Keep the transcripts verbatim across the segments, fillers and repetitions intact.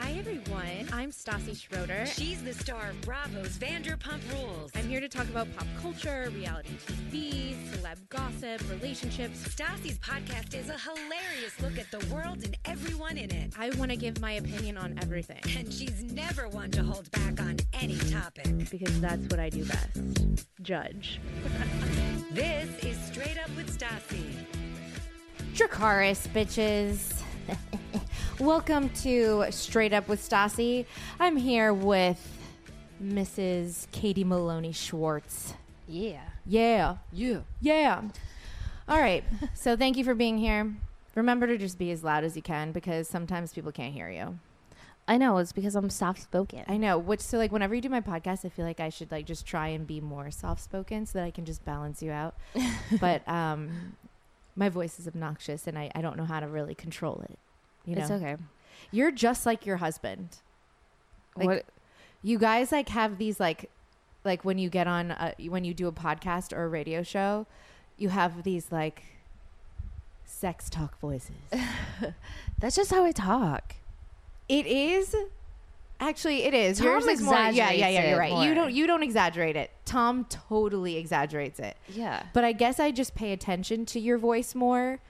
Hi, everyone. I'm Stassi Schroeder. She's the star of Bravo's Vanderpump Rules. I'm here to talk about pop culture, reality T V, celeb gossip, relationships. Stassi's podcast is a hilarious look at the world and everyone in it. I want to give my opinion on everything. And she's never one to hold back on any topic. Because that's what I do best. Judge. This is Straight Up with Stassi. Dracarys, bitches. Welcome to Straight Up with Stassi. I'm here with Missus Katie Maloney Schwartz. Yeah. Yeah. Yeah. Yeah. All right. So thank you for being here. Remember to just be as loud as you can because sometimes people can't hear you. I know. It's because I'm soft-spoken. I know. Which, so, like, whenever you do my podcast, I feel like I should, like, just try and be more soft-spoken so that I can just balance you out. But um, my voice is obnoxious, and I, I don't know how to really control it. You know? It's okay. You're just like your husband. Like, what? You guys like have these like, like when you get on, a, when you do a podcast or a radio show, you have these like sex talk voices. That's just how I talk. It is. Actually, it is. Tom Yours is more. Yeah, yeah, yeah. You're right. More. You don't. You don't exaggerate it. Tom totally exaggerates it. Yeah. But I guess I just pay attention to your voice more.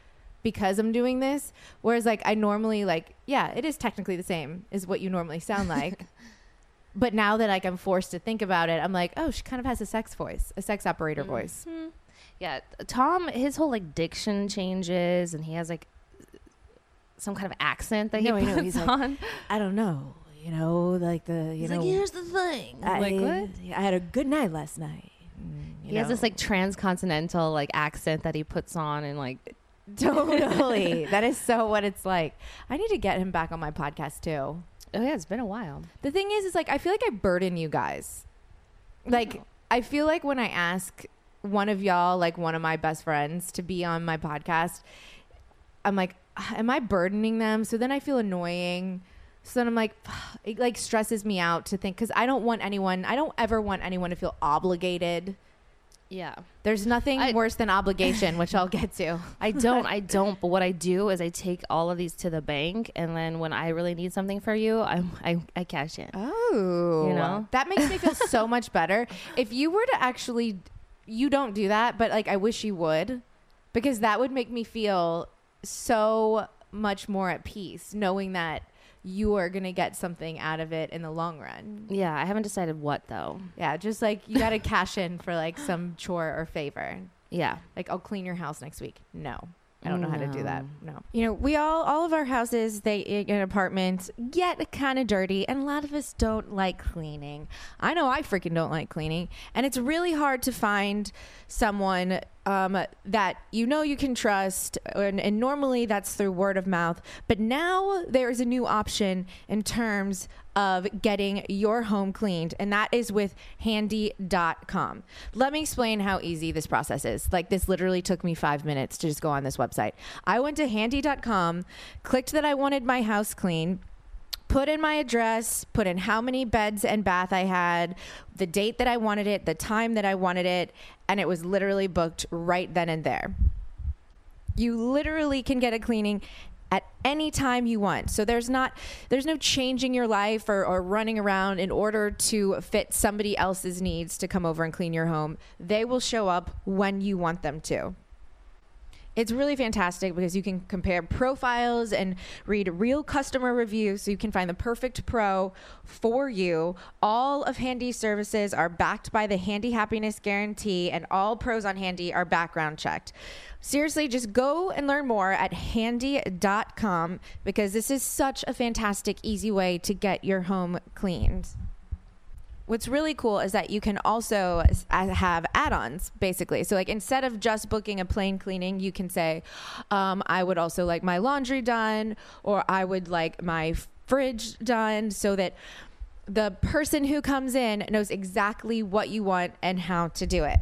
Because I'm doing this, whereas like I normally like, yeah, it is technically the same as what you normally sound like. But now that like I'm forced to think about it, I'm like, oh, she kind of has a sex voice, a sex operator mm-hmm. voice. Yeah. Tom, his whole like diction changes and he has like some kind of accent that no, he puts he's on. Like, I don't know. You know, like the, you he's know. Like, here's the thing. I, like what? I had a good night last night. You he know. has this like transcontinental like accent that he puts on and like. Totally. That is so what it's like. I need to get him back on my podcast too. Oh yeah, it's been a while. The thing is, is like I feel like I burden you guys. Like no. I feel like when I ask one of y'all, like one of my best friends, to be on my podcast, I'm like, am I burdening them? So then I feel annoying. So then I'm like, it like stresses me out to think because I don't want anyone. I don't ever want anyone to feel obligated. Yeah. There's nothing I, worse than obligation, which I'll get to. I don't. I don't. But what I do is I take all of these to the bank. And then when I really need something for you, I I, I cash in. Oh. You know? That makes me feel so much better. If you were to actually, you don't do that, but like I wish you would. Because that would make me feel so much more at peace, knowing that you are going to get something out of it in the long run. Yeah. I haven't decided what though. Yeah. Just like you got to cash in for like some chore or favor. Yeah. Like I'll clean your house next week. No, I don't know no. how to do that. No. You know, we all, all of our houses, they in apartments get kind of dirty and a lot of us don't like cleaning. I know I freaking don't like cleaning and it's really hard to find someone um, that, you know, you can trust. And, and normally that's through word of mouth. But now there is a new option in terms of getting your home cleaned. And that is with handy dot com. Let me explain how easy this process is. Like this literally took me five minutes to just go on this website. I went to handy dot com, clicked that I wanted my house clean, put in my address, put in how many beds and bath I had, the date that I wanted it, the time that I wanted it, and it was literally booked right then and there. You literally can get a cleaning at any time you want. So there's not, there's no changing your life or, or running around in order to fit somebody else's needs to come over and clean your home. They will show up when you want them to. It's really fantastic because you can compare profiles and read real customer reviews so you can find the perfect pro for you. All of Handy's services are backed by the Handy Happiness Guarantee, and all pros on Handy are background checked. Seriously, just go and learn more at Handy dot com because this is such a fantastic, easy way to get your home cleaned. What's really cool is that you can also have add-ons, basically. So, like, instead of just booking a plain cleaning, you can say, um, I would also like my laundry done, or I would like my fridge done, so that the person who comes in knows exactly what you want and how to do it.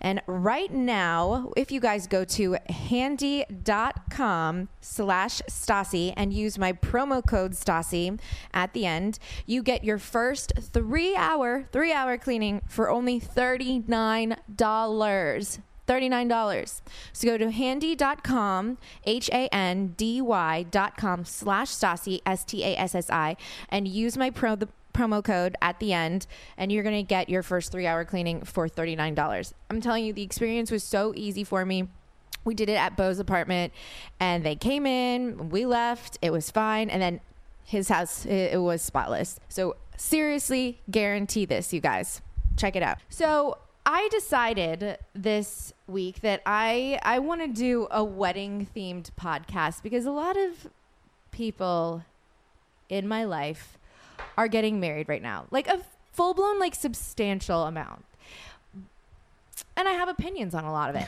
And right now, if you guys go to handy.com slash Stassi and use my promo code Stassi at the end, you get your first three hour, three hour cleaning for only thirty-nine dollars. thirty-nine dollars. So go to handy dot com, H A N D Y dot com slash Stassi, S T A S S I, and use my pro the promo code at the end, and you're going to get your first three hour cleaning for thirty-nine dollars. I'm telling you, the experience was so easy for me. We did it at Beau's apartment, and they came in, we left, it was fine, and then his house, it was spotless. So seriously, guarantee this, you guys. Check it out. So I decided this week that I, I want to do a wedding themed podcast because a lot of people in my life are getting married right now, like a full blown, like substantial amount. And I have opinions on a lot of it.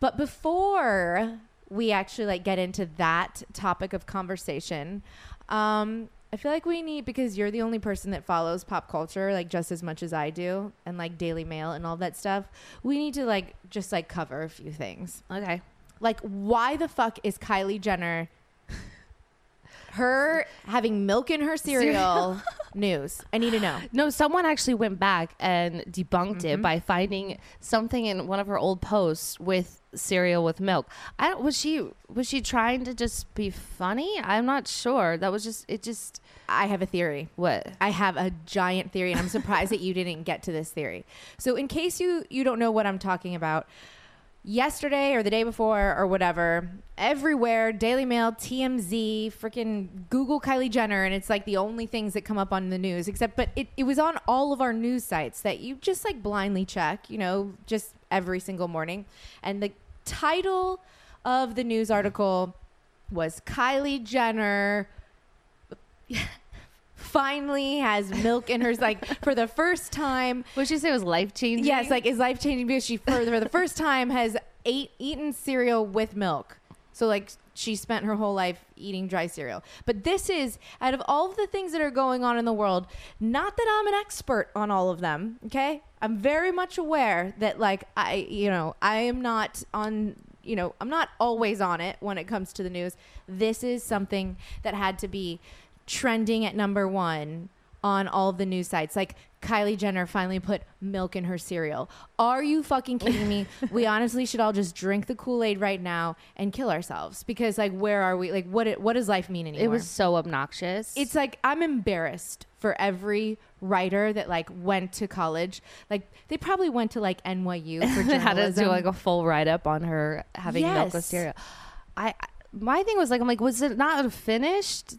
But before we actually like get into that topic of conversation, um, I feel like we need, because you're the only person that follows pop culture, like just as much as I do, and like Daily Mail and all that stuff. We need to like, just like cover a few things. Okay. Like, why the fuck is Kylie Jenner, her having milk in her cereal news? I need to know. No, someone actually went back and debunked mm-hmm. it by finding something in one of her old posts with cereal with milk. I don't, was she was she trying to just be funny? I'm not sure. That was just it. Just I have a theory. What? I have a giant theory, and I'm surprised that you didn't get to this theory. So, in case you you don't know what I'm talking about. Yesterday or the day before or whatever, everywhere, Daily Mail, T M Z, freaking Google Kylie Jenner, and it's like the only things that come up on the news, except but it, it was on all of our news sites that you just like blindly check, you know, just every single morning. And the title of the news article was Kylie Jenner finally has milk in her, like for the first time. What did she say was life changing? Yes, like is life changing because she for, for the first time has ate eaten cereal with milk. So like she spent her whole life eating dry cereal. But this is out of all of the things that are going on in the world. Not that I'm an expert on all of them. Okay, I'm very much aware that like I, you know, I am not on. You know, I'm not always on it when it comes to the news. This is something that had to be trending at number one on all the news sites, like Kylie Jenner finally put milk in her cereal. Are you fucking kidding me? We honestly should all just drink the Kool-Aid right now and kill ourselves because, like, where are we? Like, what what does life mean anymore? It was so obnoxious. It's like I'm embarrassed for every writer that like went to college. Like they probably went to like N Y U for journalism. Had to do like a full write up on her having yes. milk with cereal. I, I my thing was like I'm like was it not a finished?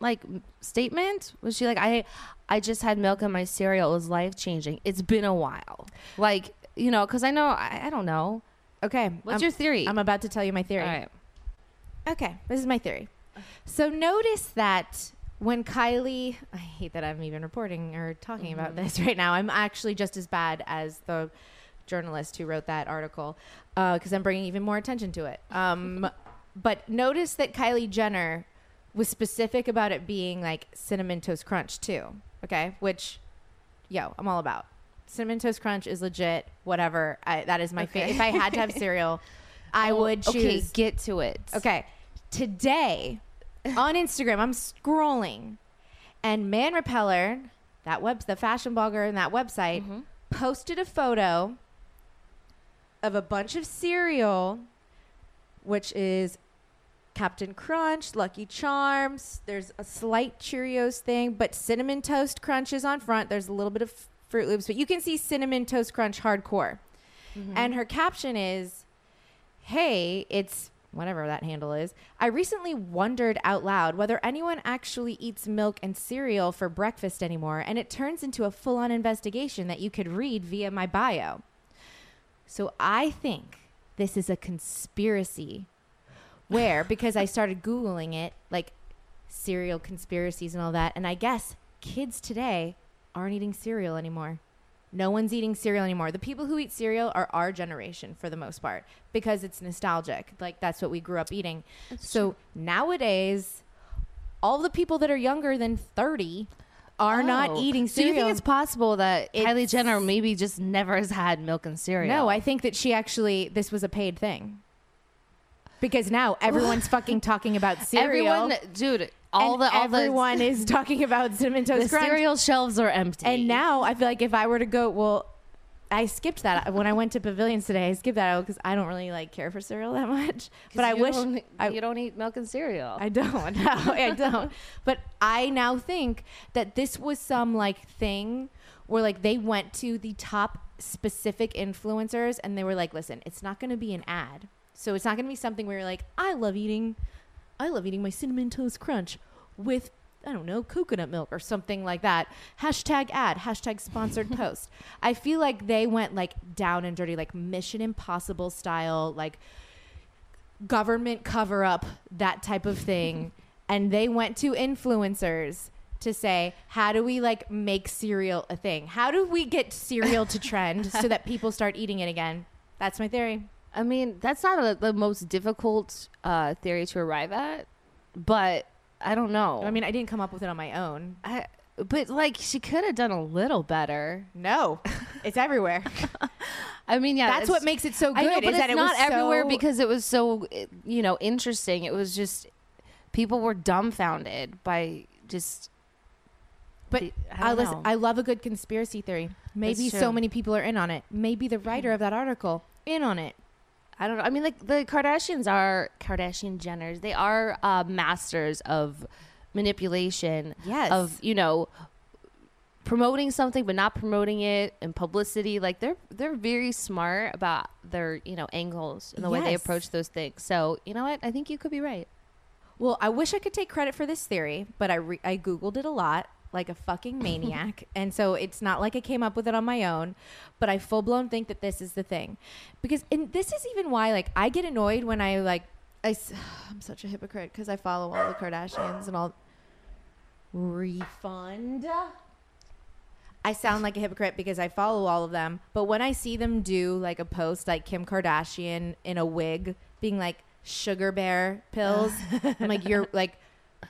Like statement? Was she like, I I just had milk in my cereal. It was life changing. It's been a while. Like, you know, because I know, I, I don't know. Okay. What's I'm, your theory? I'm about to tell you my theory. All right. Okay. This is my theory. So notice that when Kylie, I hate that I'm even reporting or talking mm-hmm. about this right now. I'm actually just as bad as the journalist who wrote that article because uh, I'm bringing even more attention to it. Um, but notice that Kylie Jenner was specific about it being like Cinnamon Toast Crunch too, okay? Which, yo, I'm all about. Cinnamon Toast Crunch is legit, whatever. I, that is my okay. favorite. If I had to have cereal, I oh, would choose. Okay, get to it. Okay, today on Instagram, I'm scrolling and Man Repeller, that web, the fashion blogger and that website, mm-hmm. posted a photo of a bunch of cereal, which is Captain Crunch, Lucky Charms. There's a slight Cheerios thing, but Cinnamon Toast Crunch is on front. There's a little bit of Fruit Loops, but you can see Cinnamon Toast Crunch hardcore. Mm-hmm. And her caption is, hey, it's whatever that handle is, I recently wondered out loud whether anyone actually eats milk and cereal for breakfast anymore, and it turns into a full-on investigation that you could read via my bio. So I think this is a conspiracy where, because I started Googling it, like cereal conspiracies and all that, and I guess kids today aren't eating cereal anymore. No one's eating cereal anymore. The people who eat cereal are our generation for the most part because it's nostalgic. Like, that's what we grew up eating. That's so true. Nowadays, all the people that are younger than thirty are oh. not eating cereal. So you think it's possible that it's, Kylie Jenner maybe just never has had milk and cereal? No, I think that she actually, this was a paid thing. Because now everyone's fucking talking about cereal. Everyone, dude. All and the all everyone the, is talking about Cinnamon Toast Crunch. The cereal shelves are empty. And now I feel like if I were to go, well, I skipped that when I went to Pavilions today. I skipped that out because I don't really like care for cereal that much. But I wish don't, I, you don't eat milk and cereal. I don't. No, I don't. But I now think that this was some like thing where like they went to the top specific influencers and they were like, listen, it's not going to be an ad, so it's not going to be something where you're like, I love eating. I love eating my Cinnamon Toast Crunch with, I don't know, coconut milk or something like that. Hashtag ad, hashtag sponsored post. I feel like they went like down and dirty, like Mission Impossible style, like government cover up, that type of thing. And they went to influencers to say, how do we like make cereal a thing? How do we get cereal to trend so that people start eating it again? That's my theory. I mean, that's not a, the most difficult uh, theory to arrive at, but I don't know. I mean, I didn't come up with it on my own. I, but, like, she could have done a little better. No. It's everywhere. I mean, yeah. That's what makes it so good. I know, but is it's that it not was everywhere so... because it was so, you know, interesting. It was just people were dumbfounded by just... But I, I, listen, I love a good conspiracy theory. Maybe so many people are in on it. Maybe the writer of that article in on it. I don't know. I mean, like the Kardashians are Kardashian Jenners. They are uh, masters of manipulation. Yes. Of, you know, promoting something but not promoting it, and publicity. Like they're they're very smart about their, you know, angles and the yes. way they approach those things. So you know what? I think you could be right. Well, I wish I could take credit for this theory, but I re- I Googled it a lot. Like a fucking maniac. And so it's not like I came up with it on my own, but I full blown think that this is the thing. Because, and this is even why, like, I get annoyed when I like, I, I'm such a hypocrite because I follow all the Kardashians and all. Refund. I sound like a hypocrite because I follow all of them. But when I see them do like a post like Kim Kardashian in a wig being like sugar bear pills, I'm like, you're like,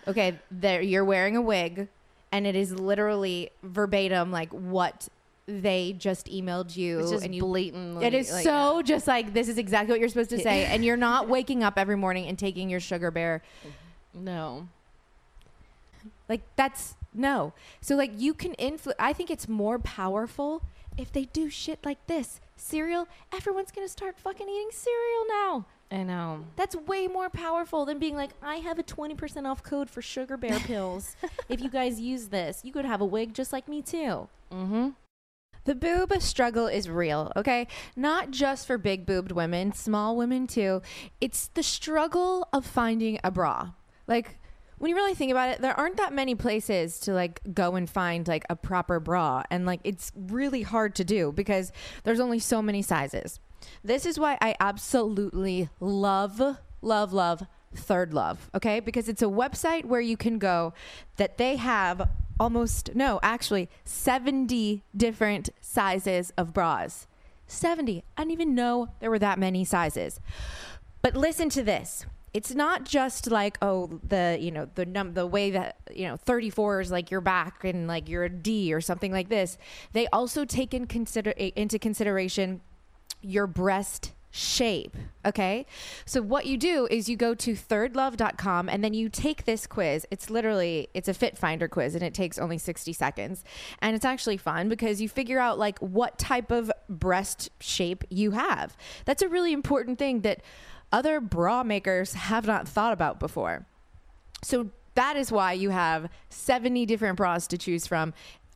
okay, there, you're wearing a wig. And it is literally verbatim like what they just emailed you. It's just and you, blatantly. It is like, so just like this is exactly what you're supposed to say. And you're not waking up every morning and taking your sugar bear. No. Like that's no. So like you can influence. I think it's more powerful if they do shit like this. Cereal. Everyone's going to start fucking eating cereal now. I know. That's way more powerful than being like, I have a twenty percent off code for sugar bear pills. If you guys use this, you could have a wig just like me too. Mm-hmm. The boob struggle is real, okay? Not just for big boobed women, small women too. It's the struggle of finding a bra. Like, when you really think about it, there aren't that many places to like go and find like a proper bra. And like, it's really hard to do because there's only so many sizes. This is why I absolutely love, love, love Third Love, okay? Because it's a website where you can go that they have almost, no, actually seventy different sizes of bras. seventy. I didn't even know there were that many sizes. But listen to this. It's not just like, oh, the, you know, the num the way that, you know, thirty-four is like your back and like you're a D or something like this. They also take in consider into consideration your breast shape, okay? So what you do is you go to third love dot com and then you take this quiz. It's literally, it's a fit finder quiz and it takes only sixty seconds. And it's actually fun because you figure out like what type of breast shape you have. That's a really important thing that other bra makers have not thought about before. So that is why you have seventy different bras to choose from.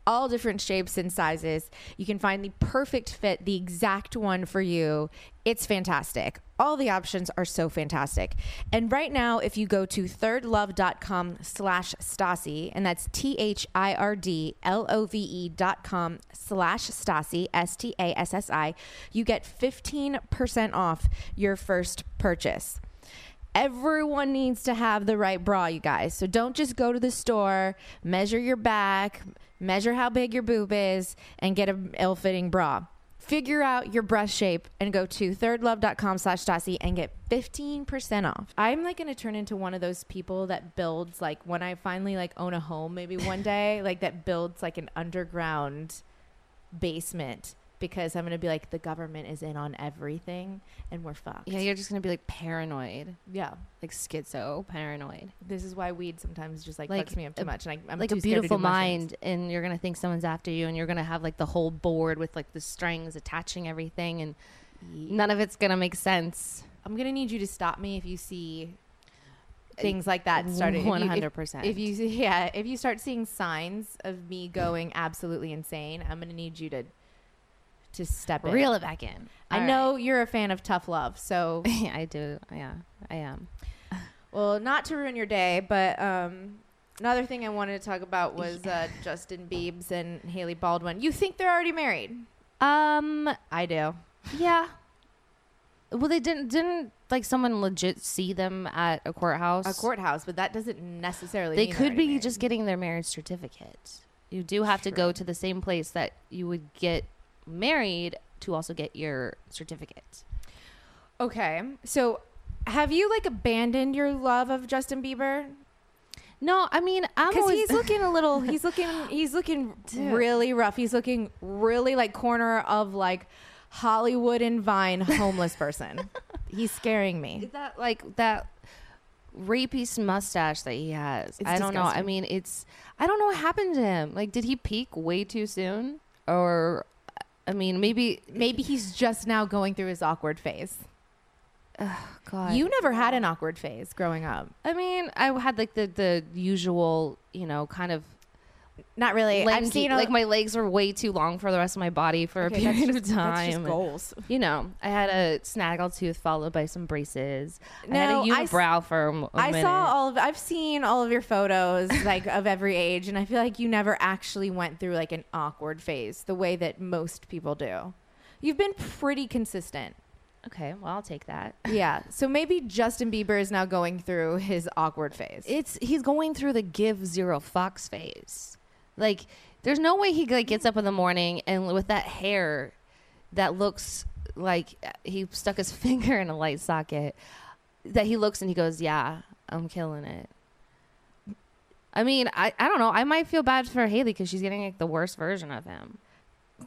all different shapes and sizes. You can find the perfect fit, the exact one for you. It's fantastic. All the options are so fantastic. And right now, if you go to thirdlove.com slash Stassi, and that's T-H-I-R-D-L-O-V-E dot com slash Stassi, S T A S S I, you get fifteen percent off your first purchase. Everyone needs to have the right bra, you guys. So don't just go to the store, measure your back, measure how big your boob is, and get an ill-fitting bra. Figure out your breast shape and go to thirdlove.com slash Stassi and get fifteen percent off. I'm like going to turn into one of those people that builds, like when I finally like own a home, maybe one day, like that builds like an underground basement, because I'm going to be like, the government is in on everything and we're fucked. Yeah, you're just going to be like paranoid. Yeah. Like schizo paranoid. This is why weed sometimes just like, like fucks me up too a, much. And I, I'm like too a beautiful mind, and you're going to think someone's after you, and you're going to have like the whole board with like the strings attaching everything, and yeah. none of it's going to make sense. I'm going to need you to stop me if you see things like that starting. one hundred percent. If you, if, if you, yeah, if you start seeing signs of me going absolutely insane, I'm going to need you to to step in. Reel it back in. I All know right. you're a fan of tough love, so. Yeah, I do. Yeah, I am. Well, not to ruin your day, but um, another thing I wanted to talk about was uh, Justin Biebs and Haley Baldwin. You think they're already married? Um, I do. Yeah. Well, they didn't, didn't like someone legit see them at a courthouse? A courthouse, but that doesn't necessarily they mean could be married. Just getting their marriage certificate. You do have True. to go to the same place that you would get married to also get your certificate. Okay, so have you like abandoned your love of Justin Bieber? No, I mean, I'm because he's looking a little. He's looking. He's looking Dude. really rough. He's looking really like corner of like Hollywood and Vine homeless person. He's scaring me. Is that like that rapey mustache that he has? It's I disgusting. don't know. I mean, it's. I don't know what happened to him. Like, did he peak way too soon? Or, I mean, maybe maybe he's just now going through his awkward phase. Oh, God. You never had an awkward phase growing up. I mean, I had like the, the usual, you know, kind of. Not really. Leg- I've seen like a- my legs were way too long for the rest of my body for okay, a period just, of time. That's just goals. And, you know, I had a snaggle tooth followed by some braces. No, I had a unibrow s- for a m- a I minute. saw all of. I've seen all of your photos like of every age, and I feel like you never actually went through like an awkward phase the way that most people do. You've been pretty consistent. Okay, well, I'll take that. Yeah, so maybe Justin Bieber is now going through his awkward phase. It's he's going through the give zero fucks phase. Like, there's no way he like gets up in the morning and with that hair that looks like he stuck his finger in a light socket, that he looks and he goes, yeah, I'm killing it. I mean, I, I don't know. I might feel bad for Haley because she's getting like the worst version of him.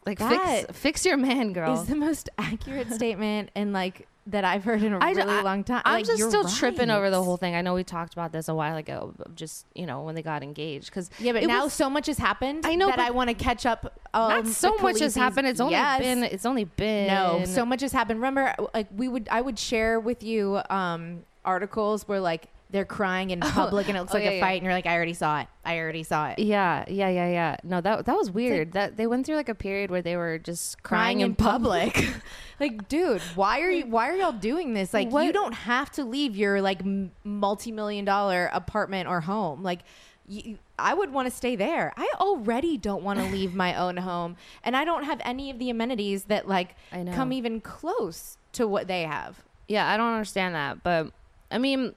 Like, that fix fix your man, girl. Is the most accurate statement and like that I've heard in a I, really I, long time. I'm like, just still right. tripping over the whole thing. I know we talked about this a while ago, just you know when they got engaged. Because yeah, but now was, so much has happened. I know that I want to catch up. Um, not so much has happened. It's only yes. been. It's only been. No, so much has happened. Remember, like we would, I would share with you um, articles where like they're crying in public oh, and it looks oh, like yeah, a fight yeah. and you're like, I already saw it. I already saw it. Yeah, yeah, yeah, yeah. No, that that was weird. Like, that they went through like a period where they were just crying, crying in public. public. Like, dude, why are you why are y'all doing this? Like, what? You don't have to leave your like m- multi-million dollar apartment or home. Like, you, I would want to stay there. I already don't want to leave my own home, and I don't have any of the amenities that like I know. come even close to what they have. Yeah, I don't understand that, but I mean,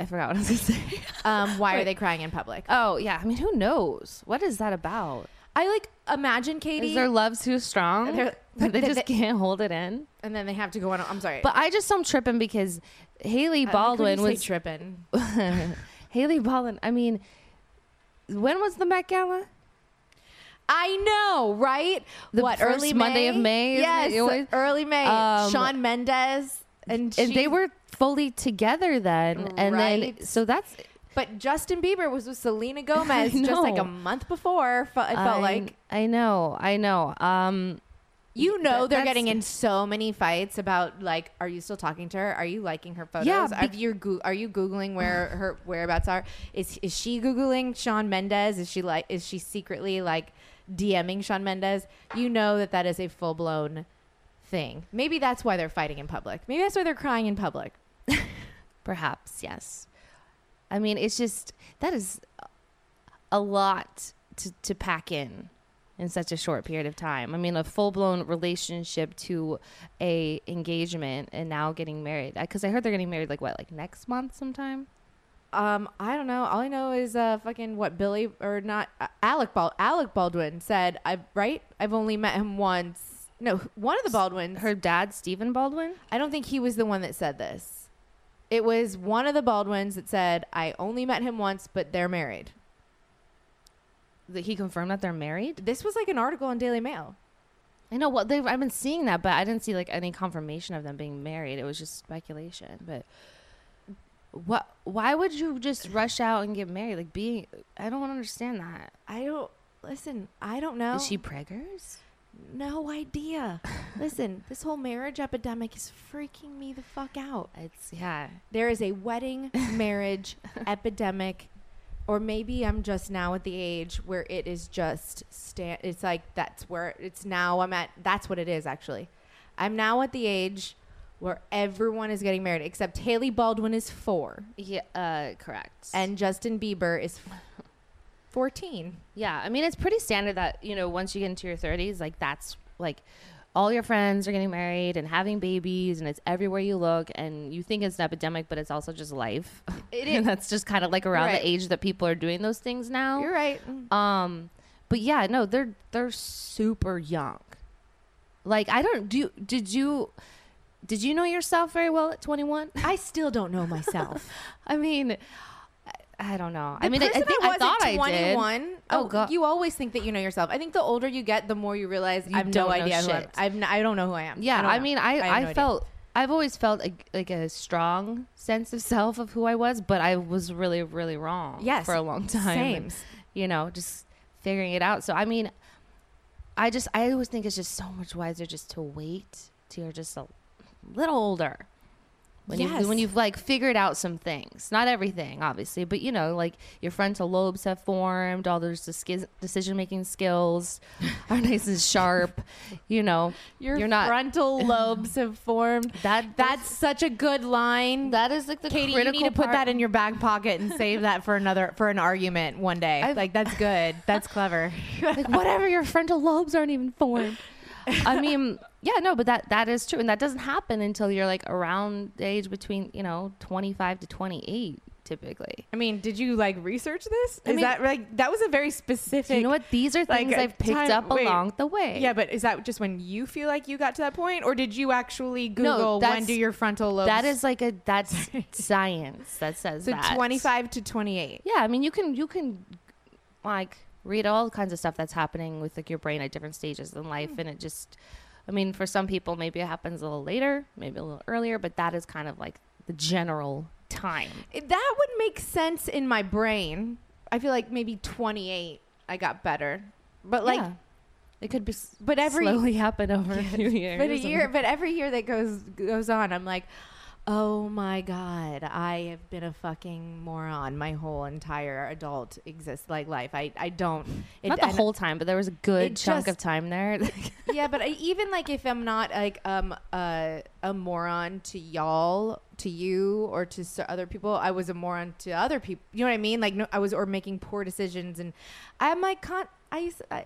I forgot what I was going to say. Um, why Wait. are they crying in public? Oh, yeah. I mean, who knows? What is that about? I, like, imagine, Katie. Is their love too strong? They they just they, can't hold it in? And then they have to go on. I'm sorry. But I just am tripping because Haley Baldwin was... tripping. Haley Baldwin. I mean, when was the Met Gala? I know, right? The what, first early Monday May? of May? Yes, always, early May. Um, Shawn Mendes. And, and she, they were fully together then. Right. And then, so that's. But Justin Bieber was with Selena Gomez just like a month before. It felt I, like. I know. I know. Um, You know that, they're getting in so many fights about, like, are you still talking to her? Are you liking her photos? Yeah, be- are, you, are you Googling where her whereabouts are? Is is she Googling Shawn Mendes? Is she like is she secretly like DMing Shawn Mendes? You know that that is a full blown thing. Maybe that's why they're fighting in public. Maybe that's why they're crying in public. Perhaps, yes. I mean, it's just that is a lot to to pack in. In such a short period of time. I mean, a full-blown relationship to a engagement and now getting married. Because I, I heard they're getting married, like, what, like next month sometime? Um, I don't know. All I know is uh, fucking what Billy or not uh, Alec Bald Alec Baldwin said. I've right. I've only met him once. No, one of the Baldwins. Her dad, Stephen Baldwin. I don't think he was the one that said this. It was one of the Baldwins that said, "I only met him once, but they're married." That he confirmed that they're married? This was like an article on Daily Mail. I know. Well, they've, I've been seeing that, but I didn't see like any confirmation of them being married. It was just speculation. But what? Why would you just rush out and get married? Like being, I don't understand that. I don't listen. I don't know. Is she preggers? No idea. Listen, this whole marriage epidemic is freaking me the fuck out. It's yeah. There is a wedding marriage epidemic. Or maybe I'm just now at the age where it is just stand. It's like that's where it's now. I'm at. That's what it is actually. I'm now at the age where everyone is getting married except Haley Baldwin is four. Yeah, uh, correct. And Justin Bieber is fourteen. Yeah, I mean it's pretty standard that you know once you get into your thirties, like that's like all your friends are getting married and having babies, and it's everywhere you look, and you think it's an epidemic, but it's also just life. It is. And that's just kind of like around right. the age that people are doing those things now. You're right. Um, but yeah, no, they're they're super young. Like I don't do. Did you did you know yourself very well at twenty-one? I still don't know myself. I mean, I, I don't know. The I mean, I, I, think, I, I thought I did. Oh, God. You always think that you know yourself. I think the older you get, the more you realize you I have no idea who I am. I've n- I don't know who I am. Yeah, I, I mean, I, I, I no felt, idea. I've always felt a, like a strong sense of self of who I was, but I was really, really wrong yes, for a long time. Same. And, you know, just figuring it out. So, I mean, I just, I always think it's just so much wiser just to wait till you're just a little older. When, yes. you, when you've like figured out some things, not everything, obviously, but you know, like your frontal lobes have formed, all those dis- decision-making skills are nice and sharp. You know, your you're frontal not, lobes have formed. That that's such a good line. That is like the Katie, critical you need to part. Put that in your back pocket and save that for another for an argument one day. I've, like that's good. That's clever. Like whatever, your frontal lobes aren't even formed. I mean. Yeah, no, but that, that is true. And that doesn't happen until you're like around the age between, you know, twenty-five to twenty-eight typically. I mean, did you like research this? Is I mean, that like, that was a very specific. You know what? These are things like, I've picked time, up wait, along the way. Yeah, but is that just when you feel like you got to that point? Or did you actually Google no, when do your frontal lobes? That is like a, that's science that says so that. So twenty-five to twenty-eight. Yeah, I mean, you can, you can like read all kinds of stuff that's happening with like your brain at different stages in life. Mm. And it just... I mean, for some people, maybe it happens a little later, maybe a little earlier, but that is kind of like the general time. That would make sense in my brain. I feel like maybe twenty-eight, I got better. But like, yeah. It could be but every, slowly happen over yeah, a few years. But a year, but every year that goes goes on, I'm like, oh my God, I have been a fucking moron my whole entire adult exist like life. I, I don't it, not the I, whole time, but there was a good chunk just, of time there. Yeah, but I, even like if I'm not like um uh, a moron to y'all, to you, or to other people, I was a moron to other people. You know what I mean? Like no, I was or making poor decisions, and I'm like con I, I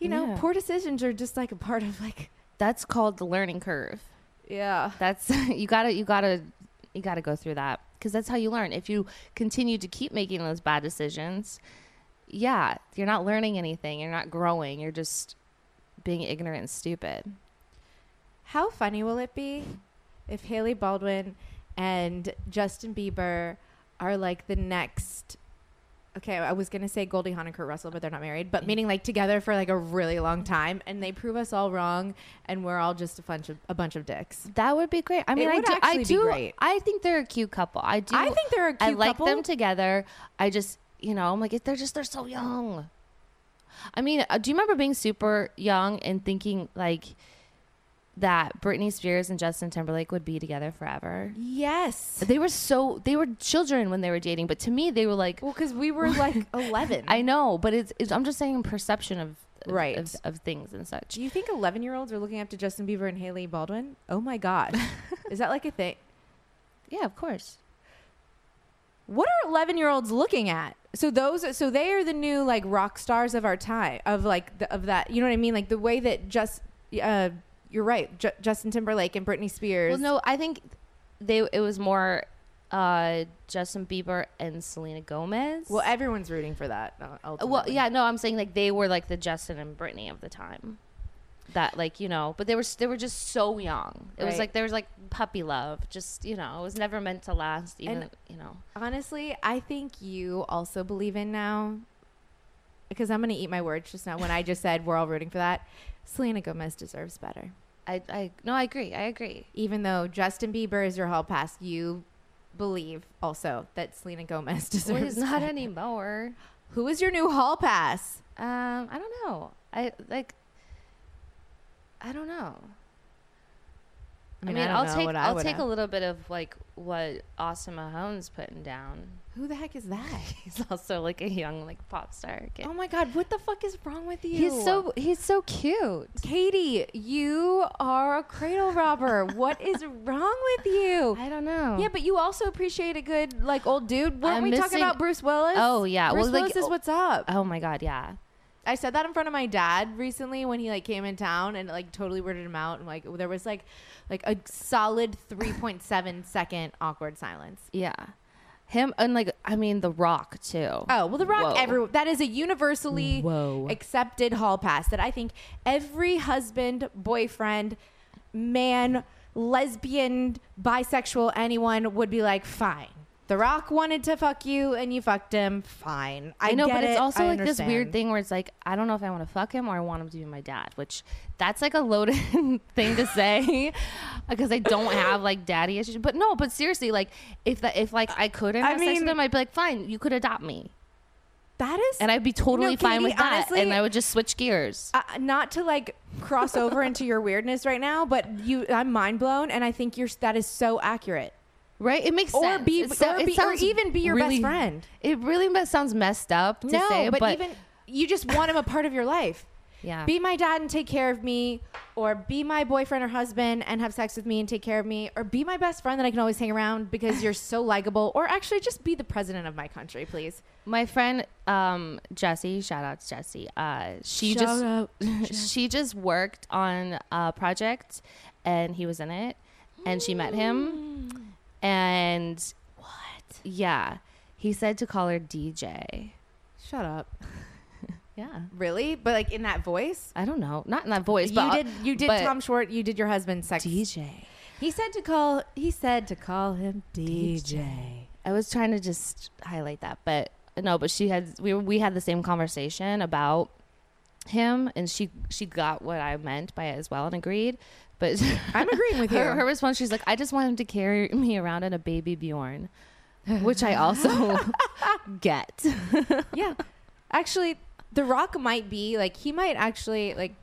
you know yeah. Poor decisions are just like a part of like that's called the learning curve. Yeah, that's you gotta you gotta you gotta go through that because that's how you learn. If you continue to keep making those bad decisions, yeah, you're not learning anything. You're not growing. You're just being ignorant and stupid. How funny will it be if Haley Baldwin and Justin Bieber are like the next? Okay, I was gonna say Goldie Hawn and Kurt Russell, but they're not married. But meaning like together for like a really long time, and they prove us all wrong, and we're all just a bunch of a bunch of dicks. That would be great. I mean, it would I do. I, do be great. I think they're a cute couple. I do. I think they're a cute couple. I like couple. them together. I just, you know, I'm like, they're just they're so young. I mean, do you remember being super young and thinking like that Britney Spears and Justin Timberlake would be together forever? Yes. They were so, they were children when they were dating, but to me they were like, well, because we were like eleven. I know, but it's, it's, I'm just saying perception of, of right of, of things and such. Do you think eleven year olds are looking up to Justin Bieber and Haley Baldwin? Oh my God. Is that like a thing? Yeah, of course. What are eleven year olds looking at? So those, so they are the new like rock stars of our time, of like the, of that, you know what I mean? Like the way that just, uh, you're right, J- Justin Timberlake and Britney Spears. Well, no, I think they, it was more uh, Justin Bieber and Selena Gomez. Well, everyone's rooting for that. Ultimately. Well, yeah, no, I'm saying like they were like the Justin and Britney of the time. That like, you know, but they were they were just so young. It right. was like there was like puppy love. Just, you know, it was never meant to last. Even, and you know, honestly, I think you also believe in now, because I'm gonna eat my words just now when I just said we're all rooting for that. Selena Gomez deserves better. I, I no, I agree. I agree. Even though Justin Bieber is your hall pass, you believe also that Selena Gomez deserves. Well, he's not better. Anymore. Who is your new hall pass? Um, I don't know. I like. I don't know. I mean, I mean I I'll take I'll take have. a little bit of like what Austin Mahone's putting down. Who the heck is that? He's also like a young like pop star kid. Oh my God, what the fuck is wrong with you? He's so he's so cute. Katie, you are a cradle robber. What is wrong with you? I don't know. Yeah, but you also appreciate a good like old dude. Weren't I'm we missing... talking about Bruce Willis? Oh yeah, Bruce well, Willis like, is what's up. Oh my God, yeah. I said that in front of my dad recently when he like came in town and like totally weirded him out, and like there was like like a solid three point seven second awkward silence. Yeah. Him and like I mean The Rock too. Oh, well The Rock everyone that is a universally Whoa. accepted hall pass that I think every husband, boyfriend, man, lesbian, bisexual, anyone would be like, fine. The Rock wanted to fuck you and you fucked him. Fine. I, I know, get but it's it. also I like understand. This weird thing where it's like, I don't know if I want to fuck him or I want him to be my dad, which that's like a loaded thing to say because I don't have like daddy issues. But no, but seriously, like if the, if like I couldn't have I mean, sex with him, I'd be like, fine, you could adopt me. That is. And I'd be totally no, Katie, fine with that. Honestly, and I would just switch gears. Uh, not to like cross over into your weirdness right now, but you, I'm mind blown. And I think you're, that is so accurate. Right, it makes or sense. Be, it so, or, be, or even be your really, best friend. It really sounds messed up to no, say, but, but even you just want him a part of your life. Yeah, be my dad and take care of me, or be my boyfriend or husband and have sex with me and take care of me, or be my best friend that I can always hang around because you're so likable, or actually just be the president of my country, please. My friend um, Jessie, shout out to Jessie. Uh, she shout just out, she just worked on a project, and he was in it, and she met him. And what? Yeah, he said to call her D J. Shut up. Yeah, really? But like in that voice? I don't know. Not in that voice. You but did. You did Tom Schwartz. You did your husband's sex. D J. He said to call. He said to call him D J. I was trying to just highlight that, but no. But she had. We we had the same conversation about him, and she she got what I meant by it as well, and agreed. But I'm agreeing with her, you. Her response, she's like, I just want him to carry me around in a baby Bjorn, which I also get. Yeah. Actually, The Rock might be like, he might actually like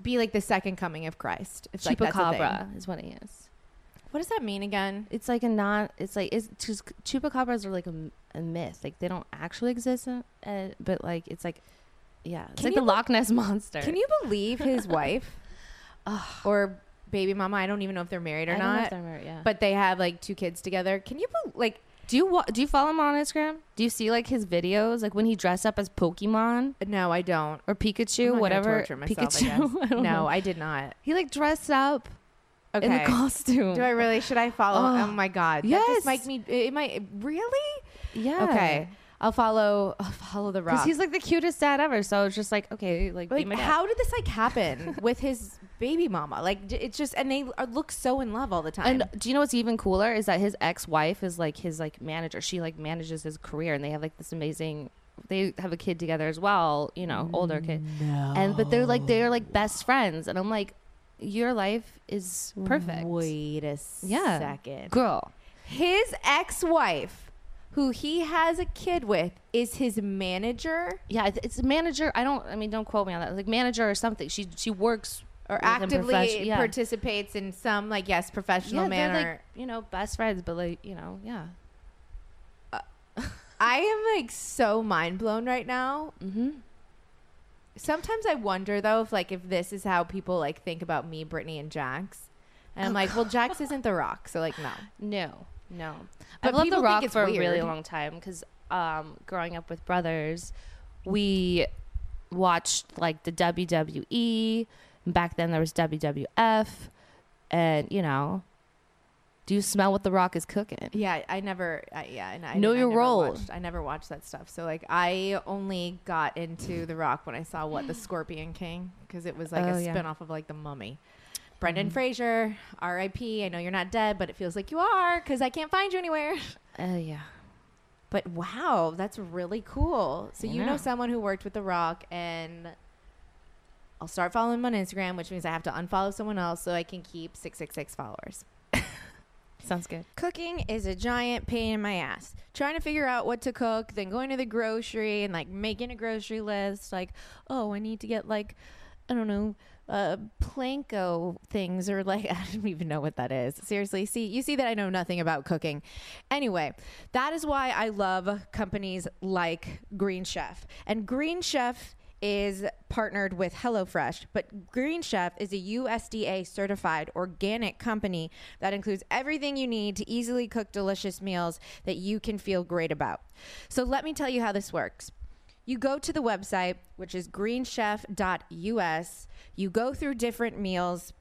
be like the second coming of Christ. It's like Chupacabra is what he is. What does that mean again? It's like a non, it's like, it's just, chupacabras are like a, a myth. Like they don't actually exist, in, uh, but like, it's like, yeah. It's can like the Loch Ness Monster. Can you believe his wife? Ugh. Or baby mama. I don't even know if they're married or I not. Don't know if they're married, yeah. But they have like two kids together. Can you like? Do you wa- do you follow him on Instagram? Do you see like his videos, like when he dressed up as Pokemon? No, I don't. Or Pikachu, whatever. Torture myself, Pikachu. I I no, know. I did not. He like dressed up okay. in the costume. Do I really? Should I follow? Oh, oh my God. Yes. That just might me. It might really. Yeah. Okay. I'll follow. I'll follow The Rock because he's like the cutest dad ever. So it's just like okay, like, like be how did this like happen with his baby mama? Like it's just and they are, look so in love all the time. And do you know what's even cooler is that his ex-wife is like his like manager. She like manages his career, and they have like this amazing. They have a kid together as well. You know, older kid. No. And but they're like they're like best friends, and I'm like, your life is perfect. Wait a yeah. second, girl. His ex-wife. who he has a kid with is his manager. Yeah, it's a manager. I don't, I mean, don't quote me on that. It's like manager or something. She she works or actively profe- yeah. participates in some, like, yes, professional yeah, manner. They're like, you know, best friends, but like, you know, yeah. Uh, I am like so mind blown right now. Mm-hmm. Sometimes I wonder though if like if this is how people like think about me, Brittany, and Jax. And I'm oh, like, God. Well, Jax isn't The Rock, so like no. No. No. But I've loved The Rock for weird. a really long time because um, growing up with brothers, we watched like the W W E. And back then there was W W F. And, you know, do you smell what The Rock is cooking? Yeah, I never. I, yeah, and I know your I role. Watched, I never watched that stuff. So like, I only got into The Rock when I saw what the Scorpion King, because it was like oh, a yeah. spinoff of like The Mummy. Brendan Fraser, R I P I know you're not dead, but it feels like you are because I can't find you anywhere. Oh, uh, yeah. But wow, that's really cool. So I you know. know someone who worked with The Rock, and I'll start following him on Instagram, which means I have to unfollow someone else so I can keep six six six followers. Sounds good. Cooking is a giant pain in my ass. Trying to figure out what to cook, then going to the grocery and like making a grocery list. Like, oh, I need to get like, I don't know, uh planko things, or like I don't even know what that is. Seriously, see you see that I know nothing about cooking. Anyway, that is why I love companies like Green Chef. And Green Chef is partnered with HelloFresh, but Green Chef is a U S D A certified organic company that includes everything you need to easily cook delicious meals that you can feel great about. So let me tell you how this works. You go to the website, which is green chef dot U S. You go through different meals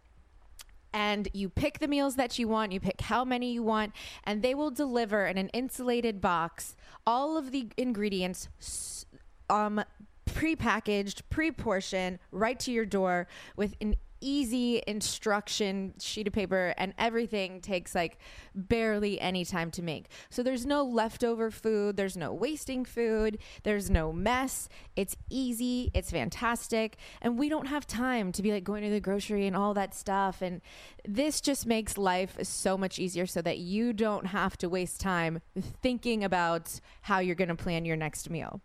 and you pick the meals that you want. You pick how many you want, and they will deliver in an insulated box all of the ingredients um, pre-packaged, pre-portioned, right to your door with an easy instruction sheet of paper, and everything takes like barely any time to make. So there's no leftover food, there's no wasting food, there's no mess. It's easy, it's fantastic, and we don't have time to be like going to the grocery and all that stuff. And this just makes life so much easier so that you don't have to waste time thinking about how you're going to plan your next meal.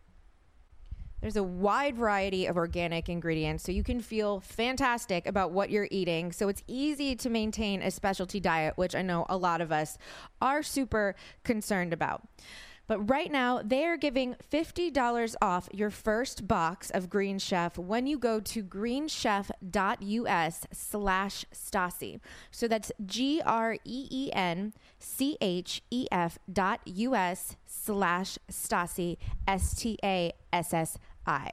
There's a wide variety of organic ingredients, so you can feel fantastic about what you're eating. So it's easy to maintain a specialty diet, which I know a lot of us are super concerned about. But right now, they are giving fifty dollars off your first box of Green Chef when you go to green chef dot U S slash Stassi. So that's G R E E N C H E F dot U S slash Stassi, S T A S S I.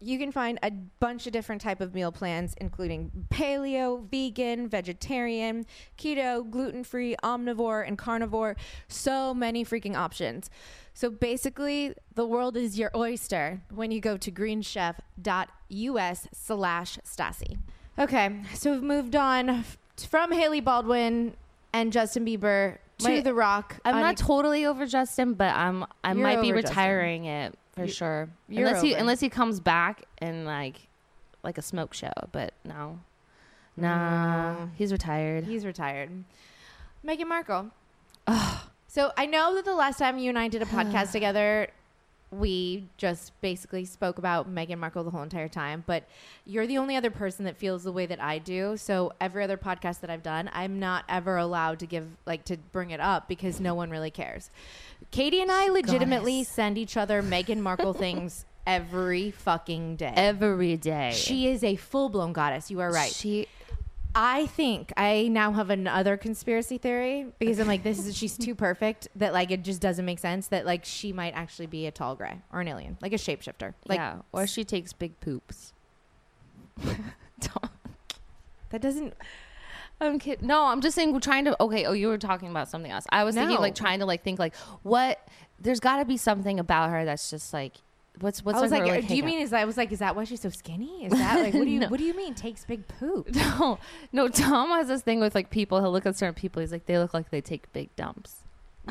You can find a bunch of different type of meal plans, including paleo, vegan, vegetarian, keto, gluten-free, omnivore, and carnivore. So many freaking options. So basically, the world is your oyster when you go to green chef dot U S slash Stassi. Okay, so we've moved on from Haley Baldwin and Justin Bieber to Wait, The Rock. I'm Un- not totally over Justin, but I'm, I You're might be retiring Justin. it. For sure. You're unless he over. unless he comes back and like like a smoke show, but no. Nah. Mm. He's retired. He's retired. Meghan Markle. Ugh. So I know that the last time you and I did a podcast together, we just basically spoke about Meghan Markle the whole entire time, but you're the only other person that feels the way that I do. So every other podcast that I've done, I'm not ever allowed to give like to bring it up because no one really cares. Katie and I legitimately Goddess. send each other Meghan Markle things every fucking day. Every day. She is a full-blown goddess. You are right. She. I think I now have another conspiracy theory because I'm like, this is she's too perfect that like it just doesn't make sense that like she might actually be a tall gray or an alien, like a shapeshifter. Like, yeah, or she takes big poops. That doesn't. I'm kidding. No, I'm just saying we're trying to. Okay, oh, you were talking about something else. I was no. thinking like trying to like think like what. There's got to be something about her that's just like. What's what's I was like? like do you mean is that, I was like, is that why she's so skinny? Is that like what do you no. what do you mean takes big poop? No, no. Tom has this thing with like people. He'll look at certain people. He's like, they look like they take big dumps.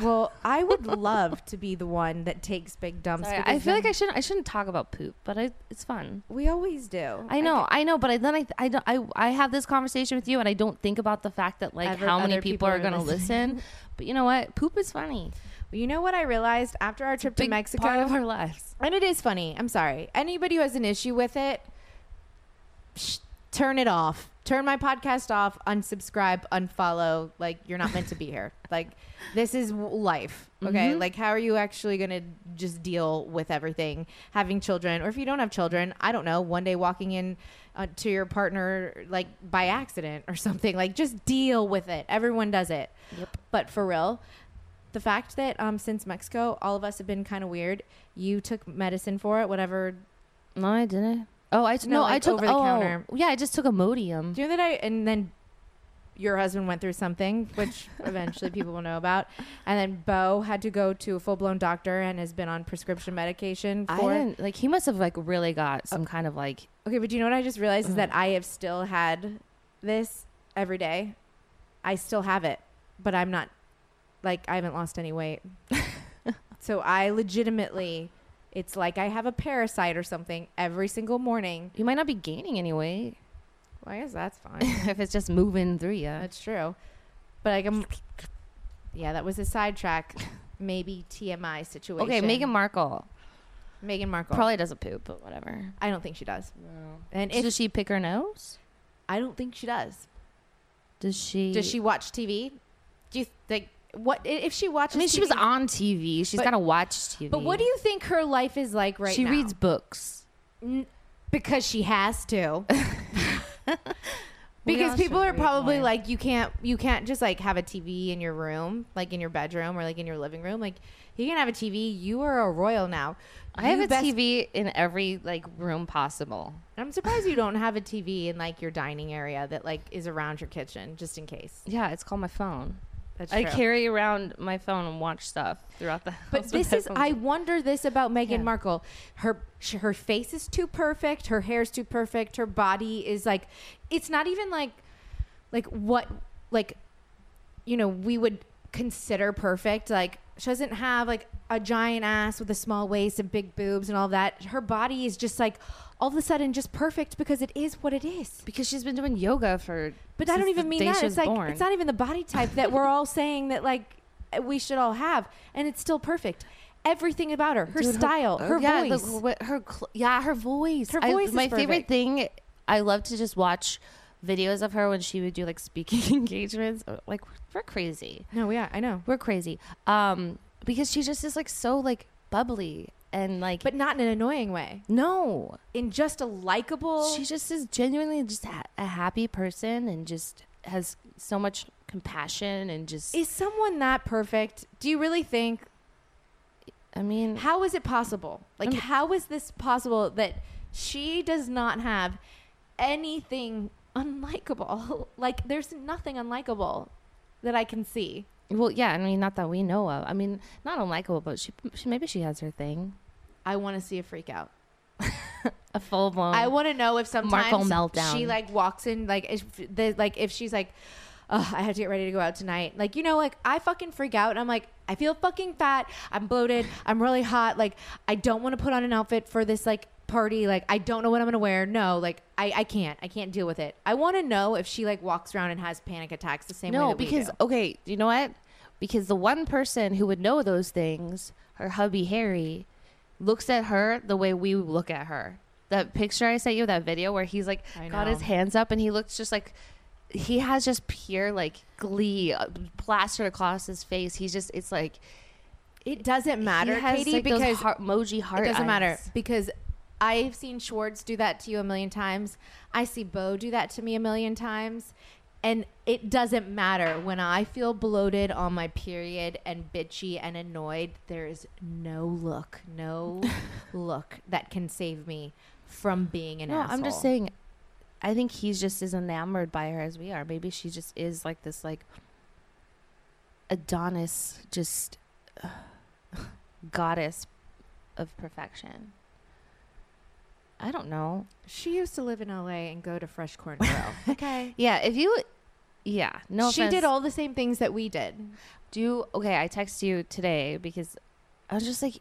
Well, I would love to be the one that takes big dumps. Sorry, I feel like I shouldn't. I shouldn't talk about poop, but I, it's fun. We always do. I know, I, I know, but I, then I, I, don't, I, I have this conversation with you, and I don't think about the fact that like Ever, how many people, people are, are going to listen. But you know what? Poop is funny. Well, you know what I realized after our trip it's a big to Mexico? Part of our lives, and it is funny. I'm sorry. Anybody who has an issue with it, sh- turn it off. Turn my podcast off, unsubscribe, unfollow. Like, you're not meant to be here. Like, this is life, okay? Mm-hmm. Like, how are you actually going to just deal with everything? Having children, or if you don't have children, I don't know, one day walking in uh, to your partner, like, by accident or something. Like, just deal with it. Everyone does it. Yep. But for real, the fact that um, since Mexico, all of us have been kind of weird. You took medicine for it, whatever. No, I didn't. Oh, I t- no, no like I took over the oh, counter. Yeah, I just took Imodium. Do you know that I and then your husband went through something, which eventually people will know about, and then Bo had to go to a full blown doctor and has been on prescription medication. For I didn't, like he must have like really got some uh, kind of like. Okay, but do you know what I just realized uh, is that I have still had this every day. I still have it, but I'm not like I haven't lost any weight, so I legitimately. It's like I have a parasite or something every single morning. You might not be gaining any weight. Well, I guess that's fine. If it's just moving through you. That's true. But like, I'm, yeah, that was a sidetrack. Maybe T M I situation. Okay, Meghan Markle. Meghan Markle. Probably doesn't poop, but whatever. I don't think she does. No. And if, does she pick her nose? I don't think she does. Does she? Does she watch T V? Do you think? What if she watches? I mean, T V, she was on T V. She's got to watch T V. But what do you think her life is like right she now? She reads books N- because she has to. Because people are probably more. Like, you can't, you can't just like have a T V in your room, like in your bedroom or like in your living room. Like, you can have a T V. You are a royal now. You I have a best- T V in every like room possible. I'm surprised you don't have a T V in like your dining area that like is around your kitchen just in case. Yeah, it's called my phone. That's I true. Carry around my phone and watch stuff throughout the house. But this is, I wonder this about Meghan yeah. Markle. Her she, her face is too perfect. Her hair's too perfect. Her body is like, it's not even like, like what, like, you know, we would consider perfect. Like, she doesn't have like a giant ass with a small waist and big boobs and all that. Her body is just like all of a sudden just perfect because it is what it is. Because she's been doing yoga for But I don't even mean that. It's like born. It's not even the body type that we're all saying that like we should all have, and it's still perfect. Everything about her, her Dude, style, her, her yeah, voice, the, her cl- yeah, her voice. Her voice. I, is my perfect. Favorite thing. I love to just watch videos of her when she would do like speaking engagements. Like we're crazy. No, yeah, I know we're crazy. Um, because she just is like so like bubbly. And like, but not in an annoying way. No, in just a likable. She just is genuinely just ha- a happy person, and just has so much compassion, and just is someone that perfect. Do you really think? I mean, how is it possible? Like, I'm, how is this possible that she does not have anything unlikable? Like, there's nothing unlikable that I can see. Well, yeah, I mean, not that we know of. I mean, not unlikable, but she, she maybe she has her thing. I want to see a freak out. A full blown. I want to know if sometimes Markle meltdown. She like walks in, like if the, like if she's like, oh, I have to get ready to go out tonight. Like, you know, like I fucking freak out and I'm like, I feel fucking fat. I'm bloated. I'm really hot. Like, I don't want to put on an outfit for this like party. Like, I don't know what I'm going to wear. No, like I, I can't. I can't deal with it. I want to know if she like walks around and has panic attacks the same no, way that we do. No, because, okay, you know what? Because the one person who would know those things, her hubby Harry, looks at her the way we look at her. That picture I sent you, that video where he's like got his hands up and he looks just like... He has just pure like glee plastered across his face. He's just, it's like, it doesn't matter, he has, Katie, like, because those heart, emoji heart. It doesn't eyes. Matter because I've seen Schwartz do that to you a million times. I see Beau do that to me a million times, and it doesn't matter when I feel bloated on my period and bitchy and annoyed. There is no look, no look that can save me from being an no, asshole. I'm just saying. I think he's just as enamored by her as we are. Maybe she just is like this, like Adonis, just uh, goddess of perfection. I don't know. She used to live in L A and go to Fresh Corn Grill. Okay. Yeah. If you, Yeah. No She offense. did all the same things that we did. Do you, okay, I texted you today because I was just like,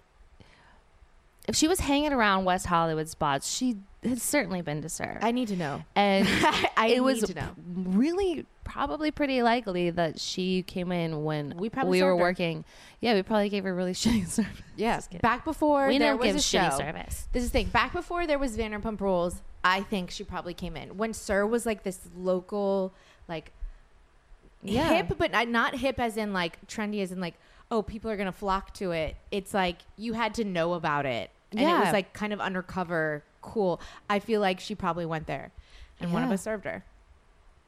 if she was hanging around West Hollywood spots, she had certainly been to S U R. I need to know. And I it need was to know. really probably pretty likely that she came in when we, we were her. working. Yeah, we probably gave her really shitty service. Yeah. Back before we there was give a shitty show. Service. This is the thing. Back before there was Vanderpump Rules, I think she probably came in. When S U R was like this local, like yeah. hip, but not hip as in like trendy as in like, oh, people are going to flock to it. It's like you had to know about it. And yeah. it was like kind of undercover cool. I feel like she probably went there and yeah. one of us served her.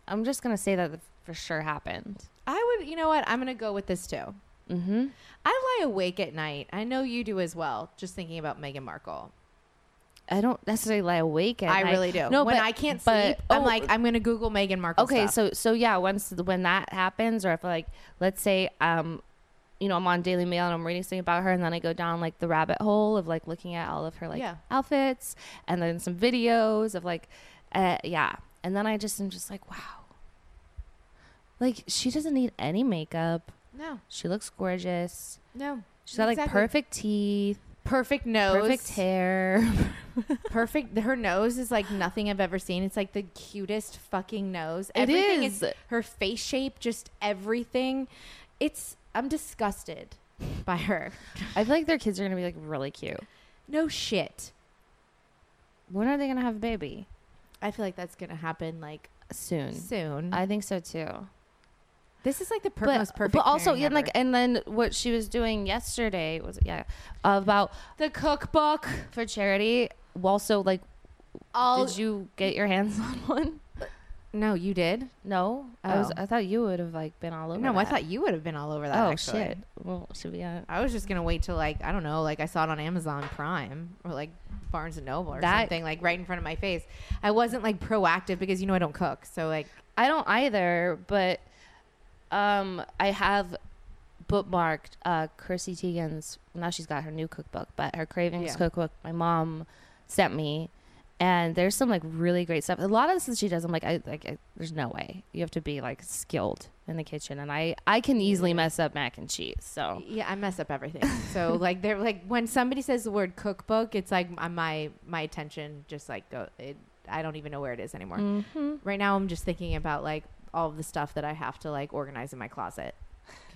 I'm just going to say that for S U R happened. I would, you know what? I'm going to go with this too. Mm-hmm. I lie awake at night. I know you do as well. Just thinking about Meghan Markle. I don't necessarily lie awake at I night. I really do. No, when but, I can't but, sleep, oh, I'm like, I'm going to Google Meghan Markle Okay. stuff. So, so yeah, once when that happens, or if like, let's say, um, you know, I'm on Daily Mail and I'm reading something about her, and then I go down like the rabbit hole of like looking at all of her like yeah. outfits and then some videos of like, uh, yeah. And then I just am just like, wow. Like she doesn't need any makeup. No. She looks gorgeous. No. She's got exactly. like perfect teeth. Perfect nose. Perfect hair. Perfect. Her nose is like nothing I've ever seen. It's like the cutest fucking nose. It everything is. is. Her face shape, just everything. It's. I'm disgusted by her. I feel like their kids are going to be like really cute. No shit. When are they going to have a baby? I feel like that's going to happen like soon. Soon. I think so too. This is like the per- but, most perfect. But also, yeah, like, and then what she was doing yesterday was, yeah, about the cookbook for charity. Also, like, I'll, did you get your hands on one? No, you did? No. Oh. I was. I thought you would have like been all over no, that. No, I thought you would have been all over that, oh, actually. Shit. Well, should we... Uh, I was just going to wait till like, I don't know, like I saw it on Amazon Prime or like Barnes and Noble or that, something like right in front of my face. I wasn't like proactive because you know I don't cook. So like... I don't either, but um, I have bookmarked uh, Kirstie Teigen's... Now she's got her new cookbook, but her Cravings yeah. cookbook my mom sent me. And there's some like really great stuff. A lot of the stuff she does, I'm like, I like, I, there's no way. You have to be like skilled in the kitchen, and I, I can easily mess up mac and cheese. So yeah, I mess up everything. So like, they're like, when somebody says the word cookbook, it's like my my attention just like go. It, I don't even know where it is anymore. Mm-hmm. Right now, I'm just thinking about like all of the stuff that I have to like organize in my closet.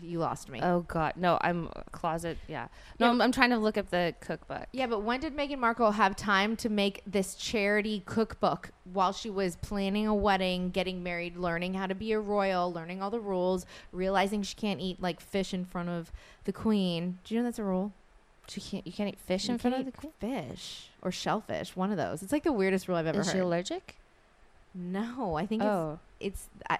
You lost me. Oh God, no! I'm closet. Yeah, no, yeah. I'm, I'm trying to look up the cookbook. Yeah, but when did Meghan Markle have time to make this charity cookbook while she was planning a wedding, getting married, learning how to be a royal, learning all the rules, realizing she can't eat like fish in front of the queen? Do you know that's a rule? She can't. You can't eat fish you in front of the queen. Fish or shellfish, one of those. It's like the weirdest rule I've ever Is heard. Is she allergic? No, I think oh. it's. it's I,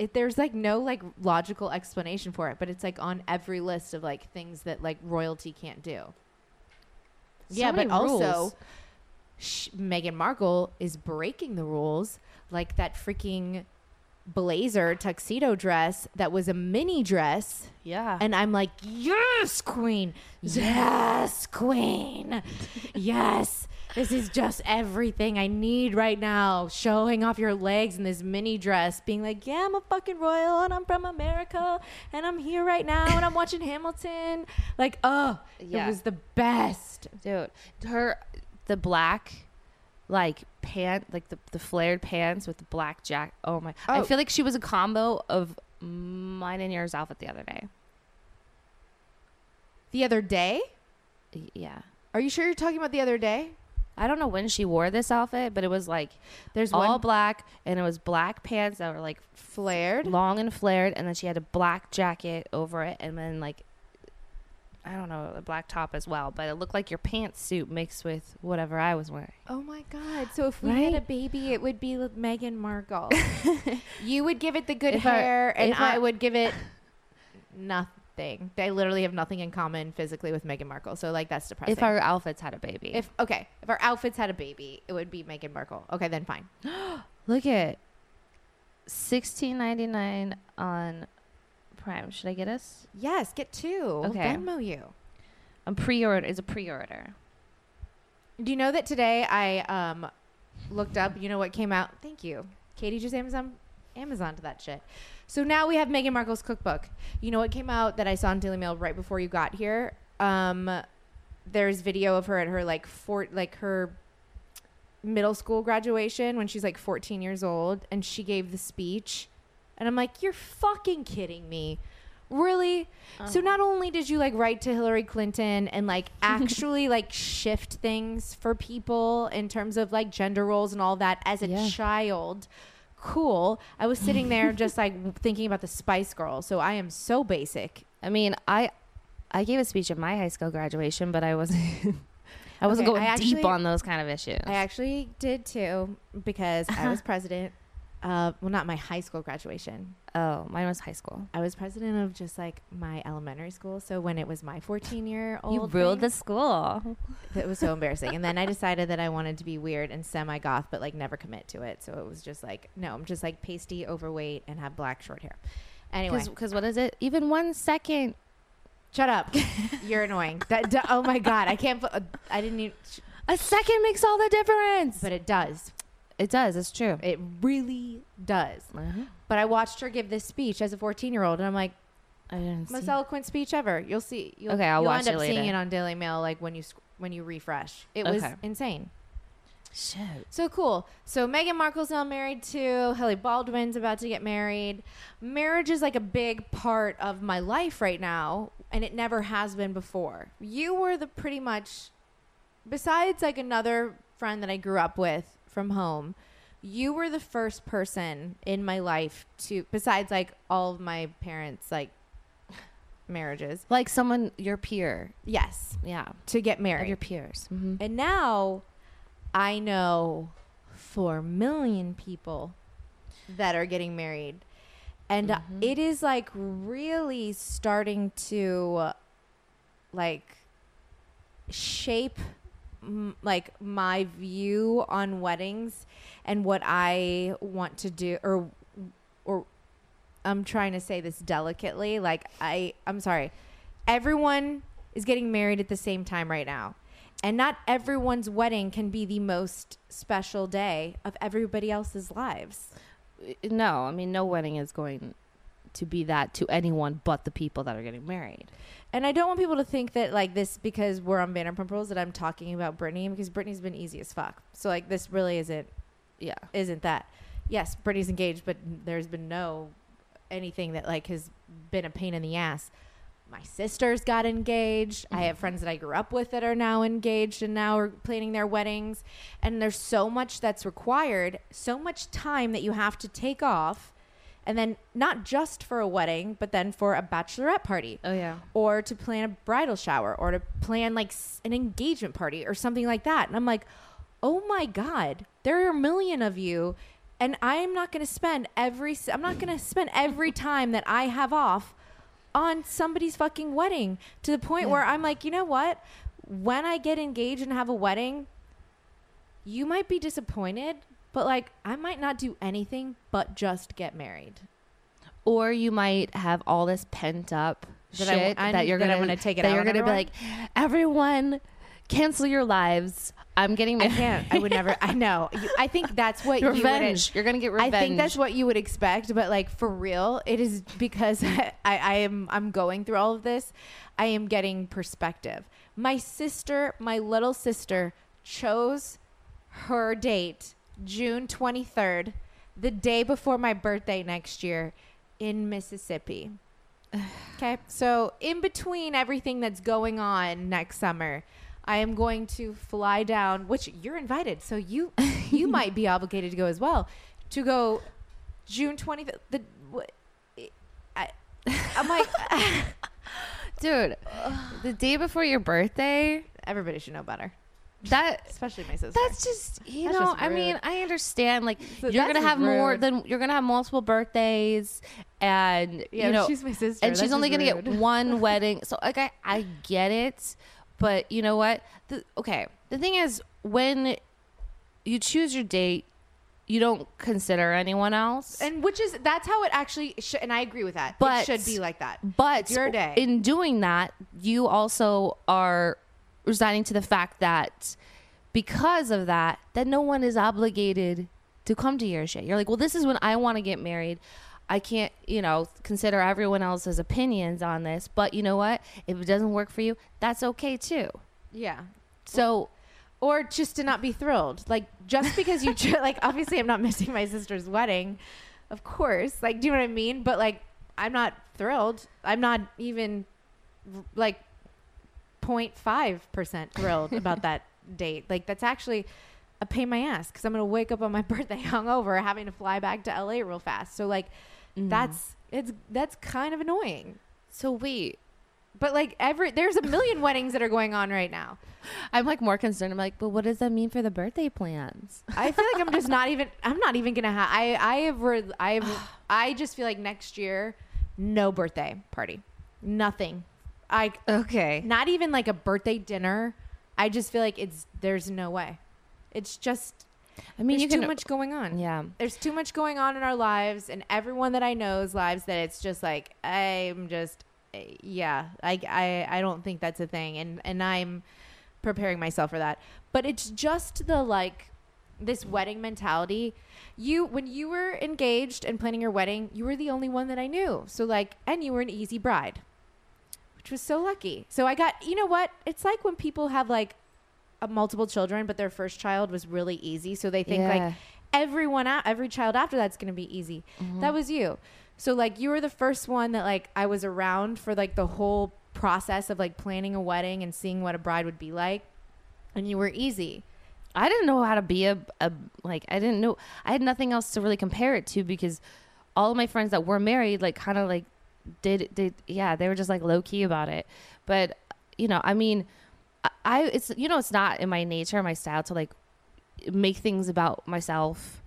It, there's like no like logical explanation for it, but it's like on every list of like things that like royalty can't do. So yeah, but rules. also sh- Meghan Markle is breaking the rules, like that freaking blazer tuxedo dress that was a mini dress. Yeah, and I'm like, yes, queen, yes, queen, yes. This is just everything I need right now. Showing off your legs in this mini dress, being like, yeah, I'm a fucking royal and I'm from America and I'm here right now and I'm watching Hamilton. Like, oh, yeah. It was the best. Dude, her, the black, like, pant, like the, the flared pants with the black jacket. Oh, my. Oh. I feel like she was a combo of mine and yours outfit the other day. The other day? Yeah. Are you sure you're talking about the other day? I don't know when she wore this outfit, but it was like there's all one, black, and it was black pants that were like flared, long and flared, and then she had a black jacket over it, and then like I don't know, a black top as well, but it looked like your pantsuit mixed with whatever I was wearing. Oh my God! So if we right? had a baby, it would be with Meghan Markle. You would give it the good if hair, I, and I, I would give it nothing. Thing. They literally have nothing in common physically with Meghan Markle. So like that's depressing. If our outfits had a baby. If okay. If our outfits had a baby, it would be Meghan Markle. Okay, then fine. Look at sixteen ninety-nine on Prime. Should I get us? Yes, get two. Okay. Venmo you. I'm pre-order is a pre-order. Do you know that today I um looked up, you know what came out? Thank you. Katie just Amazon Amazon to that shit. So now we have Meghan Markle's cookbook. You know what came out that I saw in Daily Mail right before you got here? Um, there's video of her at her like fort, like her middle school graduation when she's like fourteen years old, and she gave the speech. And I'm like, you're fucking kidding me. Really? Oh. So not only did you like write to Hillary Clinton and like actually like shift things for people in terms of like gender roles and all that as a yeah. child. Cool. I was sitting there just like thinking about the Spice Girl. So I am so basic. I mean, I I gave a speech at my high school graduation, but I wasn't I wasn't okay, going I deep actually, on those kind of issues. I actually did too, because I was president. Uh, well, not my high school graduation. Oh, mine was high school. I was president of just like my elementary school. So when it was my fourteen-year-old, you ruled the school. It was so embarrassing. And then I decided that I wanted to be weird and semi-goth, but like never commit to it. So it was just like, no, I'm just like pasty, overweight, and have black short hair. Anyway, because what is it? Even one second. Shut up. You're annoying. That, d- oh my god, I can't. Put, uh, I didn't even. Sh- a second makes all the difference. But it does. It does. It's true. It really does. Uh-huh. But I watched her give this speech as a fourteen-year-old, and I'm like, I didn't most see eloquent it. Speech ever. You'll see. You'll, okay, I'll you'll watch it later. You'll end up seeing it on Daily Mail, like when you when you refresh. It okay. was insane. Shit. So cool. So Meghan Markle's now married to Haley Baldwin's about to get married. Marriage is like a big part of my life right now, and it never has been before. You were the pretty much, besides like another friend that I grew up with from home, you were the first person in my life to, besides like all of my parents' like marriages, like someone your peer, yes, yeah, to get married, like your peers, mm-hmm. And now I know four million people that are getting married, and mm-hmm. it is like really starting to like shape like my view on weddings and what I want to do, or or I'm trying to say this delicately, like I I'm sorry, everyone is getting married at the same time right now, and not everyone's wedding can be the most special day of everybody else's lives. No, I mean, no wedding is going to be that to anyone but the people that are getting married. And I don't want people to think that like this, because we're on Vanderpump Rules, that I'm talking about Brittany, because Brittany's been easy as fuck. So like this really isn't, yeah, isn't that. Yes, Brittany's engaged, but there's been no anything that like has been a pain in the ass. My sisters got engaged. Mm-hmm. I have friends that I grew up with that are now engaged and now are planning their weddings. And there's so much that's required, so much time that you have to take off. And then not just for a wedding, but then for a bachelorette party. Oh, yeah. Or to plan a bridal shower, or to plan like an engagement party or something like that. And I'm like, oh, my God, there are a million of you. And I'm not going to spend every I'm not going to spend every time that I have off on somebody's fucking wedding, to the point yeah. where I'm like, you know what? When I get engaged and have a wedding, you might be disappointed, but like I might not do anything but just get married. Or you might have all this pent up that shit I, I, that you're going to take it that out. That you're going to be like, everyone cancel your lives. I'm getting married. I can't. I would never. I know. You, I think that's what revenge. you revenge. You're going to get revenge. I think that's what you would expect. But like for real, it is because I, I am I'm going through all of this. I am getting perspective. My sister, my little sister, chose her date June twenty-third, the day before my birthday next year, in Mississippi. Okay, so in between everything that's going on next summer, I am going to fly down, which you're invited, so you you might be obligated to go as well, to go June twentieth. The, I, I'm like, dude, the day before your birthday, everybody should know better. That especially my sister. That's just you that's know. Just I mean, I understand. Like so you're gonna have rude. more than you're gonna have multiple birthdays, and yeah, you know she's my sister, and that's she's only gonna rude. get one wedding. So like I, I get it, but you know what? The, okay, the thing is, when you choose your date, you don't consider anyone else, and which is that's how it actually should. And I agree with that. But it should be like that. But it's your day. In doing that, you also are resigning to the fact that because of that, that no one is obligated to come to your shit. You're like, well, this is when I want to get married. I can't, you know, consider everyone else's opinions on this, but you know what? If it doesn't work for you, that's okay too. Yeah. So, or just to not be thrilled. Like, just because you, ju- like, obviously I'm not missing my sister's wedding. Of course. Like, do you know what I mean? But like, I'm not thrilled. I'm not even like zero point five percent thrilled about that date. Like, that's actually a pain in my ass because I'm going to wake up on my birthday hungover having to fly back to L A real fast. So like, mm. that's, it's, that's kind of annoying. So wait, but like every, there's a million weddings that are going on right now. I'm like more concerned. I'm like, but what does that mean for the birthday plans? I feel like I'm just not even, I'm not even going to have, I, I have, re- I have, I just feel like next year, no birthday party, nothing. I, okay. Not even like a birthday dinner. I just feel like it's, there's no way. It's just, I mean, there's too much going on. Yeah. There's too much going on in our lives and everyone that I know's lives that it's just like, I'm just, yeah, I, I, I don't think that's a thing. And, and I'm preparing myself for that, but it's just the, like this wedding mentality. You, when you were engaged and planning your wedding, you were the only one that I knew. So like, and you were an easy bride, which was so lucky. So I got, you know what? It's like when people have like, multiple children, but their first child was really easy. So they think yeah. like everyone out, every child after that's going to be easy. Mm-hmm. That was you. So like you were the first one that like I was around for like the whole process of like planning a wedding and seeing what a bride would be like. And you were easy. I didn't know how to be a, a like, I didn't know. I had nothing else to really compare it to because all of my friends that were married, like kind of like did, did, yeah, they were just like low key about it. But you know, I mean, I it's you know it's not in my nature, my style to like make things about myself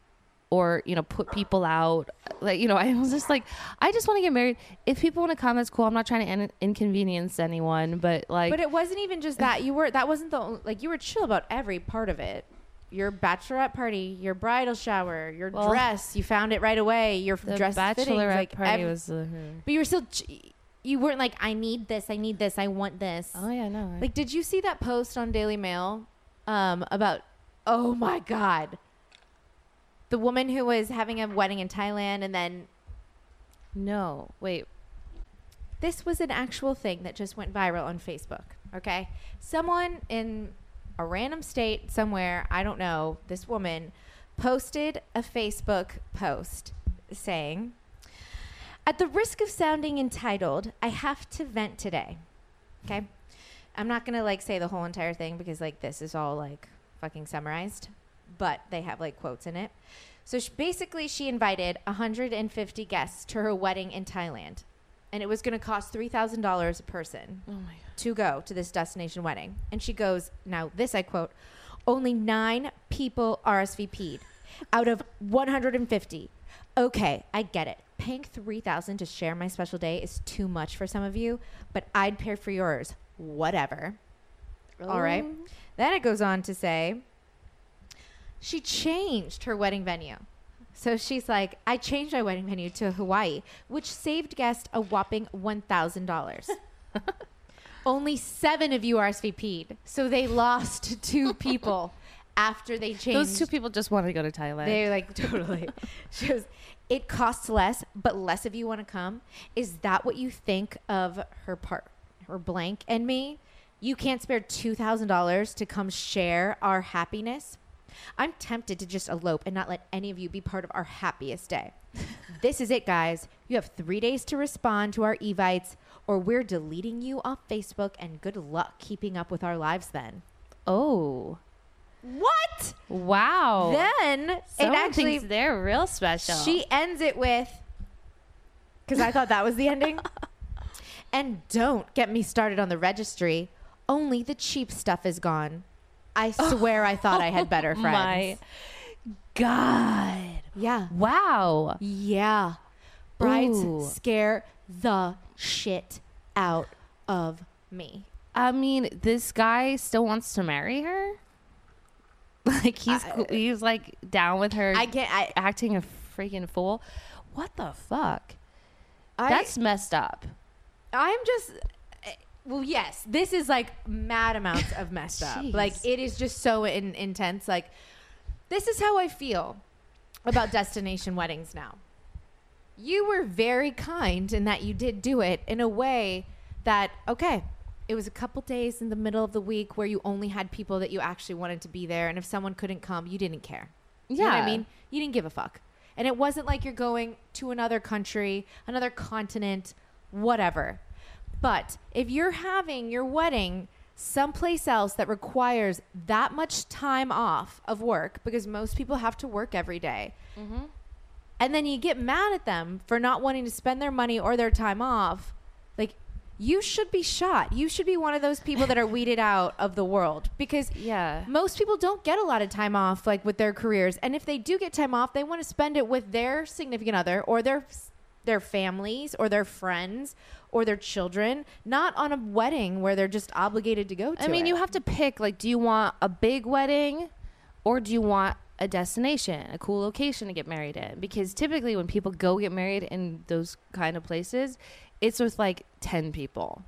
or you know put people out like you know I was just like I just want to get married. If people want to come, that's cool. I'm not trying to in- inconvenience anyone, but like but it wasn't even just that you were that wasn't the only, like you were chill about every part of it. Your bachelorette party, your bridal shower, your well, dress, you found it right away. Your dress bachelorette fittings, like, party every, was uh, but you were still. Ch- You weren't like, I need this, I need this, I want this. Oh, yeah, no. Right? Like, did you see that post on Daily Mail um, about, oh, my God, the woman who was having a wedding in Thailand and then... No, wait. This was an actual thing that just went viral on Facebook, okay? Someone in a random state somewhere, I don't know, this woman posted a Facebook post saying... At the risk of sounding entitled, I have to vent today. Okay? I'm not going to, like, say the whole entire thing because, like, this is all, like, fucking summarized. But they have, like, quotes in it. So, she, basically, she invited one hundred fifty guests to her wedding in Thailand. And it was going to cost three thousand dollars a person oh my God. to go to this destination wedding. And she goes, now, this I quote, only nine people R S V P'd out of one hundred fifty. Okay, I get it. Paying three thousand dollars to share my special day is too much for some of you, but I'd pay for yours. Whatever. Oh. All right. Then it goes on to say she changed her wedding venue. So she's like, I changed my wedding venue to Hawaii, which saved guests a whopping one thousand dollars. Only seven of you R S V P'd, so they lost two people after they changed. Those two people just wanted to go to Thailand. They're like, totally. She goes, it costs less, but less of you want to come. Is that what you think of her part, her blank and me? You can't spare two thousand dollars to come share our happiness? I'm tempted to just elope and not let any of you be part of our happiest day. This is it, guys. You have three days to respond to our evites, or we're deleting you off Facebook, and good luck keeping up with our lives then. Oh. What? Wow. Then someone it actually thinks they're real special. She ends it with, because I thought that was the ending. And don't get me started on the registry. Only the cheap stuff is gone. I swear I thought I had better friends. My God. Yeah. Wow. Yeah. Brides Ooh. Scare the shit out of me. I mean, this guy still wants to marry her? Like he's I, he's like down with her. I can't. I, acting a freaking fool. What the fuck? I, That's messed up. I'm just. Well, yes. This is like mad amounts of messed up. Like it is just so in, intense. Like this is how I feel about destination weddings now. You were very kind in that you did do it in a way that, okay, it was a couple days in the middle of the week where you only had people that you actually wanted to be there. And if someone couldn't come, you didn't care. Yeah. You know what I mean? You didn't give a fuck. And it wasn't like you're going to another country, another continent, whatever. But if you're having your wedding someplace else that requires that much time off of work, because most people have to work every day, mm-hmm. and then you get mad at them for not wanting to spend their money or their time off, like, you should be shot. You should be one of those people that are weeded out of the world, because yeah. most people don't get a lot of time off, like, with their careers. And if they do get time off, they want to spend it with their significant other or their their families or their friends or their children, not on a wedding where they're just obligated to go to. I mean, it. You have to pick, like, do you want a big wedding or do you want a destination, a cool location to get married in? Because typically when people go get married in those kind of places, it's with like ten people.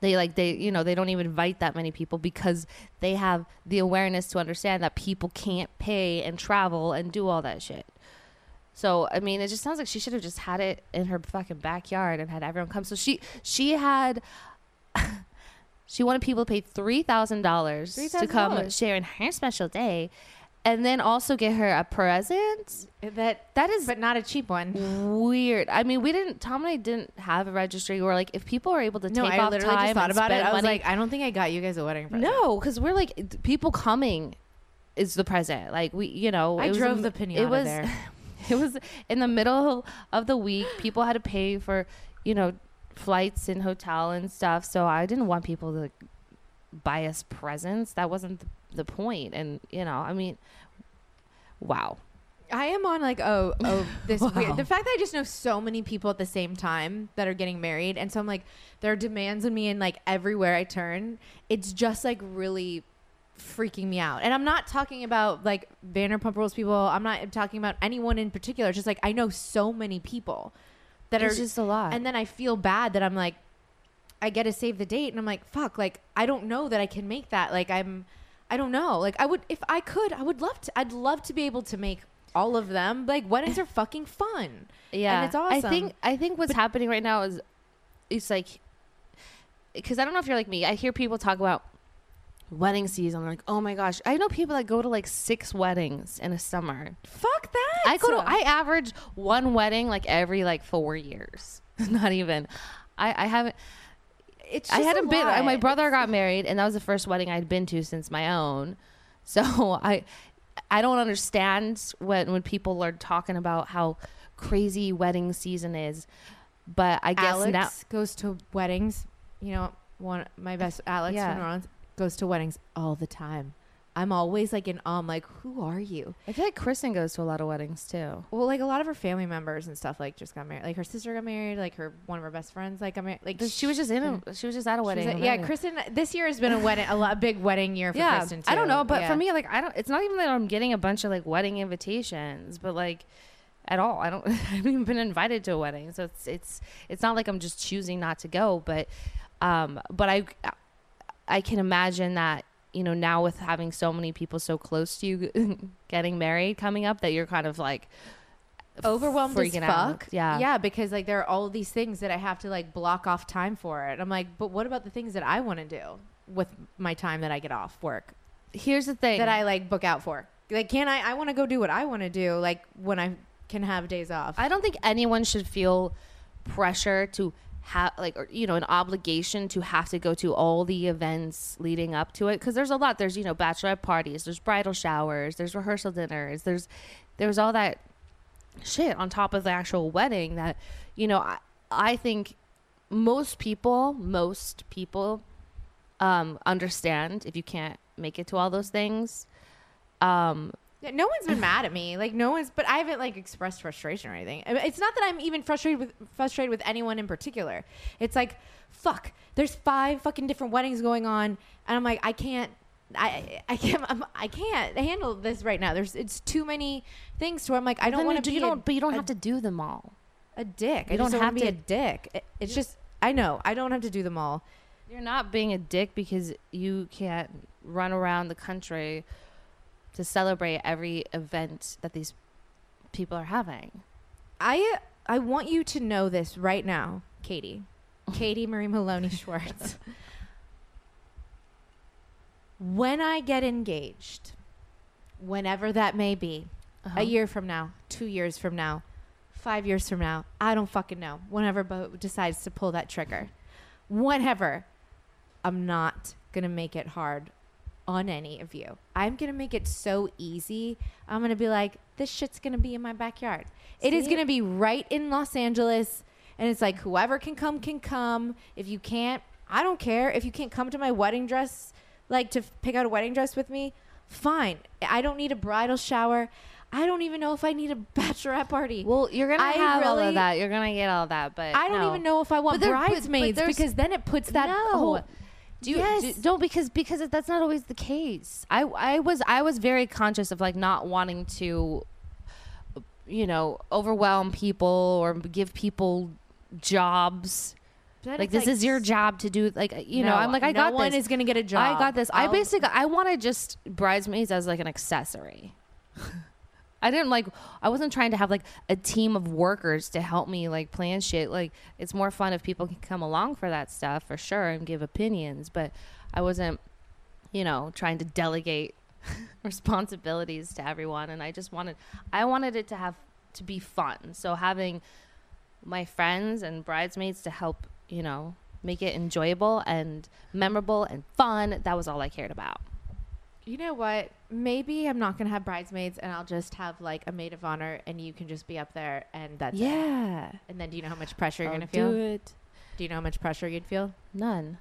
They like, they, you know, they don't even invite that many people because they have the awareness to understand that people can't pay and travel and do all that shit. So, I mean, it just sounds like she should have just had it in her fucking backyard and had everyone come. So she she had, she wanted people to pay three thousand dollars to come share in her special day and then also get her a present. That, that is, but not a cheap one. Weird. I mean, we didn't, Tom and I didn't have a registry where, like, if people were able to take no, off time. No, I literally just thought about it. I was money, like, I don't think I got you guys a wedding present. No, because we're like, people coming is the present. Like, we, you know. I it drove was, the pinata it was, there. It was in the middle of the week. People had to pay for, you know, flights and hotel and stuff. So I didn't want people to buy us presents. That wasn't the point. And, you know, I mean, wow. I am on like, oh, oh, this wow. weird. The fact that I just know so many people at the same time that are getting married. And so I'm like, there are demands on me and like everywhere I turn. It's just like really freaking me out. And I'm not talking about like Vanderpump Rules people. I'm not I'm talking about anyone in particular. It's just like I know so many people that it's are just a lot. And then I feel bad that I'm like, I get to save the date, and I'm like, fuck, like I don't know that I can make that. Like I'm I don't know. Like I would, if I could, I would love to I'd love to be able to make all of them. Like weddings are fucking fun. Yeah. And it's awesome. I think I think what's but, happening right now is it's like, because I don't know if you're like me. I hear people talk about wedding season. I'm like, oh my gosh. I know people that go to like six weddings in a summer. Fuck that. I go to, I average one wedding like every like four years. Not even. I, I haven't. It's just I hadn't been. I, my brother got married, and that was the first wedding I'd been to since my own. So I, I don't understand when when people are talking about how crazy wedding season is. But I guess Alex now goes to weddings. You know, one my best Alex yeah. from Ron's. Goes to weddings all the time. I'm always like in awe. I'm like, who are you? I feel like Kristen goes to a lot of weddings too. Well, like a lot of her family members and stuff like just got married. Like her sister got married. Like her one of her best friends like got married. Like she was just in a, she was just at a wedding. At, yeah, Kristen. This year has been a wedding, a lot a big wedding year for yeah, Kristen too. I don't know, but yeah. for me, like I don't. It's not even that I'm getting a bunch of like wedding invitations, but like at all, I don't. I haven't even been invited to a wedding, so it's it's it's not like I'm just choosing not to go. But um, but I. I can imagine that, you know, now with having so many people so close to you getting married coming up, that you're kind of like overwhelmed as fuck. Out. Yeah. Yeah. Because like there are all these things that I have to like block off time for it. I'm like, but what about the things that I want to do with my time that I get off work? Here's the thing that I like book out for. Like, can I, I want to go do what I want to do. Like when I can have days off. I don't think anyone should feel pressure to have like, or, you know, an obligation to have to go to all the events leading up to it, because there's a lot. There's, you know, bachelorette parties, there's bridal showers, there's rehearsal dinners, there's there's all that shit on top of the actual wedding that, you know, I, I think most people most people um understand if you can't make it to all those things. um No one's been mad at me. Like no one's, but I haven't like expressed frustration or anything. It's not that I'm even frustrated with frustrated with anyone in particular. It's like, fuck, there's five fucking different weddings going on. And I'm like, I can't, I, I can't, I'm, I can't handle this right now. There's, it's too many things to where I'm like, I don't want to be, you don't, a, but you don't a, have to do them all. A dick. You I don't, don't have to be a dick. It, it's just, I know I don't have to do them all. You're not being a dick because you can't run around the country to celebrate every event that these people are having. I I want you to know this right now, Katie. Katie Marie Maloney Schwartz. When I get engaged, whenever that may be, uh-huh. a year from now, two years from now, five years from now, I don't fucking know. Whenever Bo decides to pull that trigger, whatever, I'm not gonna make it hard on any of you. I'm gonna make it so easy. I'm gonna be like, this shit's gonna be in my backyard. See? It is gonna be right in Los Angeles, and it's like whoever can come can come. If you can't, I don't care. If you can't come to my wedding dress, like to f- pick out a wedding dress with me, fine. I don't need a bridal shower. I don't even know if I need a bachelorette party. Well, you're going to have really, all of that. You're going to get all that, but I don't no. even know if I want but bridesmaids but, but because then it puts that no. whole do you, yes. do, don't because because that's not always the case. I I was I was very conscious of like not wanting to, you know, overwhelm people or give people jobs. That like, this like, is your job to do, like, you no, know, I'm like, I no got this. No one is going to get a job. I got this. I'll I basically, I want to just bridesmaids as, like, an accessory. I didn't, like, I wasn't trying to have, like, a team of workers to help me, like, plan shit. Like, it's more fun if people can come along for that stuff, for sure, and give opinions. But I wasn't, you know, trying to delegate responsibilities to everyone. And I just wanted, I wanted it to have, to be fun. So having my friends and bridesmaids to help, you know, make it enjoyable and memorable and fun. That was all I cared about. You know what? Maybe I'm not going to have bridesmaids and I'll just have like a maid of honor and you can just be up there and that's yeah. it. And then do you know how much pressure you're going to feel? Do it. Do you know how much pressure you'd feel? None.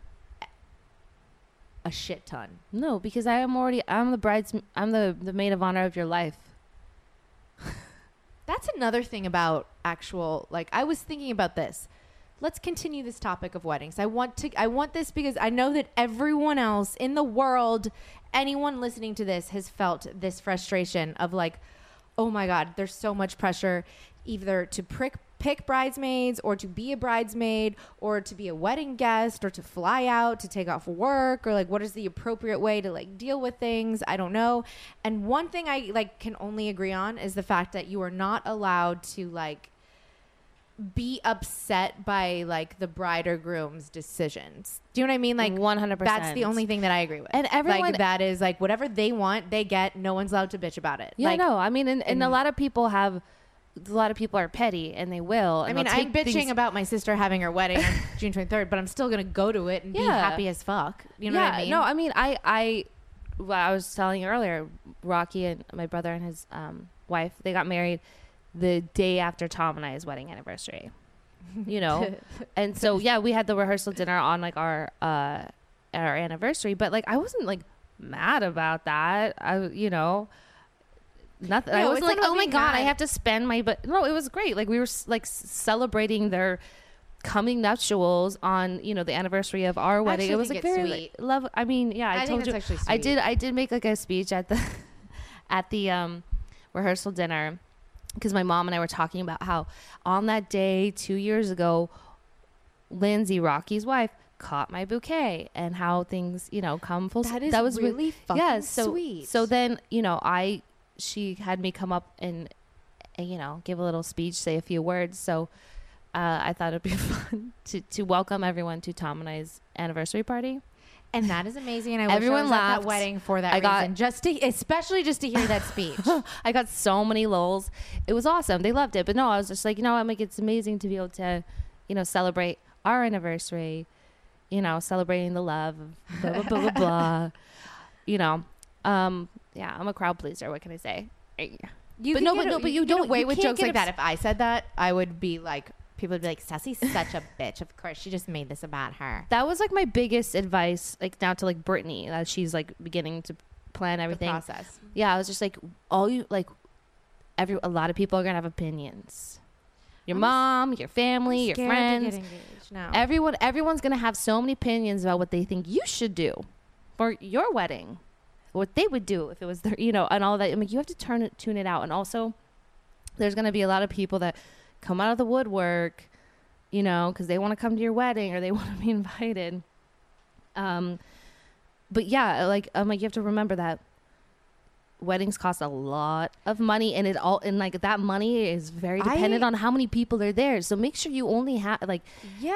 A shit ton. No, because I am already, I'm the bridesmaid, I'm the, the maid of honor of your life. That's another thing about actual, like I was thinking about this. Let's continue this topic of weddings. I want to. I want this because I know that everyone else in the world, anyone listening to this has felt this frustration of like, oh my God, there's so much pressure either to prick, pick bridesmaids or to be a bridesmaid or to be a wedding guest or to fly out, to take off work or like what is the appropriate way to like deal with things? I don't know. And one thing I like can only agree on is the fact that you are not allowed to like be upset by like the bride or groom's decisions. Do you know what I mean? Like one hundred percent. That's the only thing that I agree with. And everyone like that is like whatever they want, they get. No one's allowed to bitch about it. Yeah, like, no. I mean, and, and, and a lot of people have. A lot of people are petty and they will. And I mean, I'm bitching things- about my sister having her wedding on June twenty-third, but I'm still gonna go to it and yeah. be happy as fuck. You know yeah, what I mean? No, I mean, I I well, I was telling you earlier, Rocky and my brother and his um, wife, they got married the day after Tom and I's wedding anniversary, you know? And so, yeah, we had the rehearsal dinner on like our, uh, our anniversary, but like, I wasn't like mad about that. I, you know, nothing. No, I wasn't like, oh my God, mad. I have to spend my, but no, it was great. Like we were like celebrating their coming nuptials on, you know, the anniversary of our wedding. It was like very like, love. I mean, yeah, I, I told you, I did, I did make like a speech at the, at the, um, rehearsal dinner. Because my mom and I were talking about how on that day two years ago, Lindsay, Rocky's wife, caught my bouquet and how things, you know, come full circle. That is that was really fucking yeah, so, sweet. So then, you know, I she had me come up and, you know, give a little speech, say a few words. So uh, I thought it'd be fun to, to welcome everyone to Tom and I's anniversary party. And that is amazing. And I Everyone wish I was laughed. At that wedding for that I reason. Got, just to, especially just to hear that speech. I got so many lols. It was awesome. They loved it. But no, I was just like, you know, I'm like, it's amazing to be able to, you know, celebrate our anniversary, you know, celebrating the love, blah, blah, blah, blah, blah. You know, um, yeah, I'm a crowd pleaser. What can I say? You but no, but no, but you, you don't away with jokes like that. If I said that, I would be like, people would be like, Stassi's such a bitch. Of course, she just made this about her. That was like my biggest advice, like now to like Brittany, that she's like beginning to plan everything. The process. Yeah, I was just like, all you like, every a lot of people are gonna have opinions. Your I'm mom, your family, your friends, no. everyone, everyone's gonna have so many opinions about what they think you should do for your wedding, what they would do if it was their, you know, and all that. I mean, you have to turn it, tune it out, and also, there's gonna be a lot of people that come out of the woodwork, you know, because they want to come to your wedding or they want to be invited. Um, but yeah, like, um, like you have to remember that weddings cost a lot of money, and it all and like that money is very dependent I, on how many people are there. So make sure you only have like yeah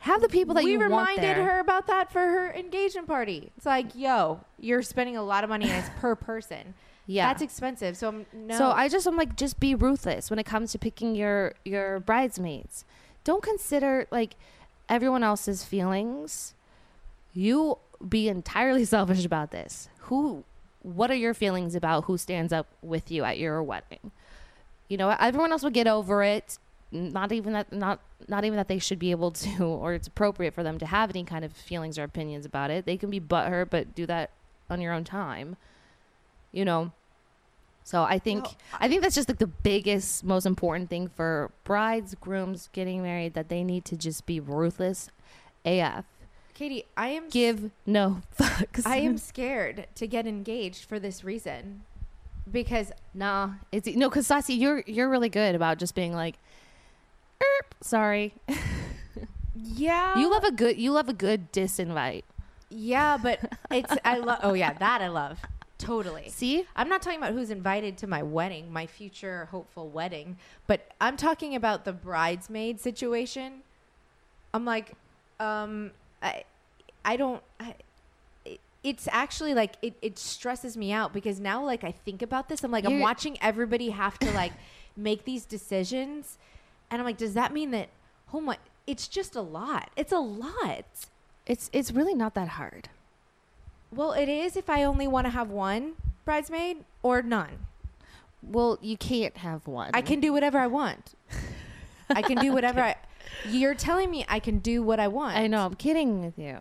have the people that we you want. We reminded her about that for her engagement party. It's like, yo, you're spending a lot of money, and it's per person. Yeah, that's expensive. So I'm, no. So I just I'm like just be ruthless when it comes to picking your your bridesmaids. Don't consider like everyone else's feelings. You be entirely selfish about this. Who, what are your feelings about who stands up with you at your wedding? You know, everyone else will get over it. Not even that, not not even that they should be able to, or it's appropriate for them to have any kind of feelings or opinions about it. They can be butthurt, but do that on your own time. You know, so I think no. I think that's just like the biggest, most important thing for brides, grooms getting married, that they need to just be ruthless A F. Katie, I am give no fucks. I am scared to get engaged for this reason, because nah, it's no. Because Stassi, you're you're really good about just being like, erp, sorry. Yeah, you love a good you love a good disinvite. Yeah, but it's I love. Oh yeah, that I love totally. See, I'm not talking about who's invited to my wedding, my future hopeful wedding, but I'm talking about the bridesmaid situation. I'm like, um. I, I don't, I, it's actually like, it, it stresses me out because now like I think about this, I'm like, You're, I'm watching everybody have to like make these decisions. And I'm like, does that mean that, oh my, it's just a lot. It's a lot. It's, it's really not that hard. Well, it is if I only want to have one bridesmaid or none. Well, you can't have one. I can do whatever I want. I can do whatever okay. I You're telling me I can do what I want. I know. I'm kidding with you.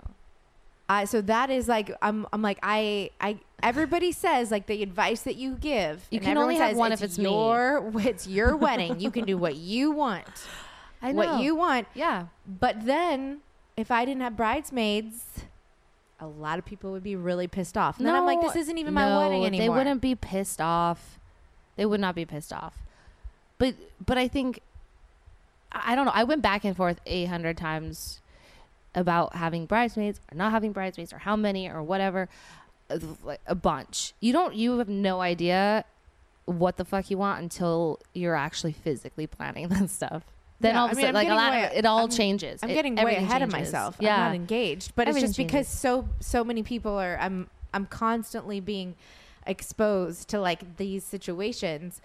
Uh, so that is like, I'm I'm like, I, I, everybody says like the advice that you give. You can only have one if it's your, it's your wedding. You can do what you want. I know. What you want. Yeah. But then if I didn't have bridesmaids, a lot of people would be really pissed off. And no, then I'm like, this isn't even no, my wedding anymore. They wouldn't be pissed off. They would not be pissed off. But, but I think... I don't know. I went back and forth eight hundred times about having bridesmaids or not having bridesmaids or how many or whatever. A bunch. You don't, you have no idea what the fuck you want until you're actually physically planning that stuff. Then yeah, all of a sudden, like a lot way, of it, it all I'm, changes. I'm getting it, way ahead changes. of myself. Yeah. I'm not engaged, but it's just because changes. so, so many people are, I'm, I'm constantly being exposed to like these situations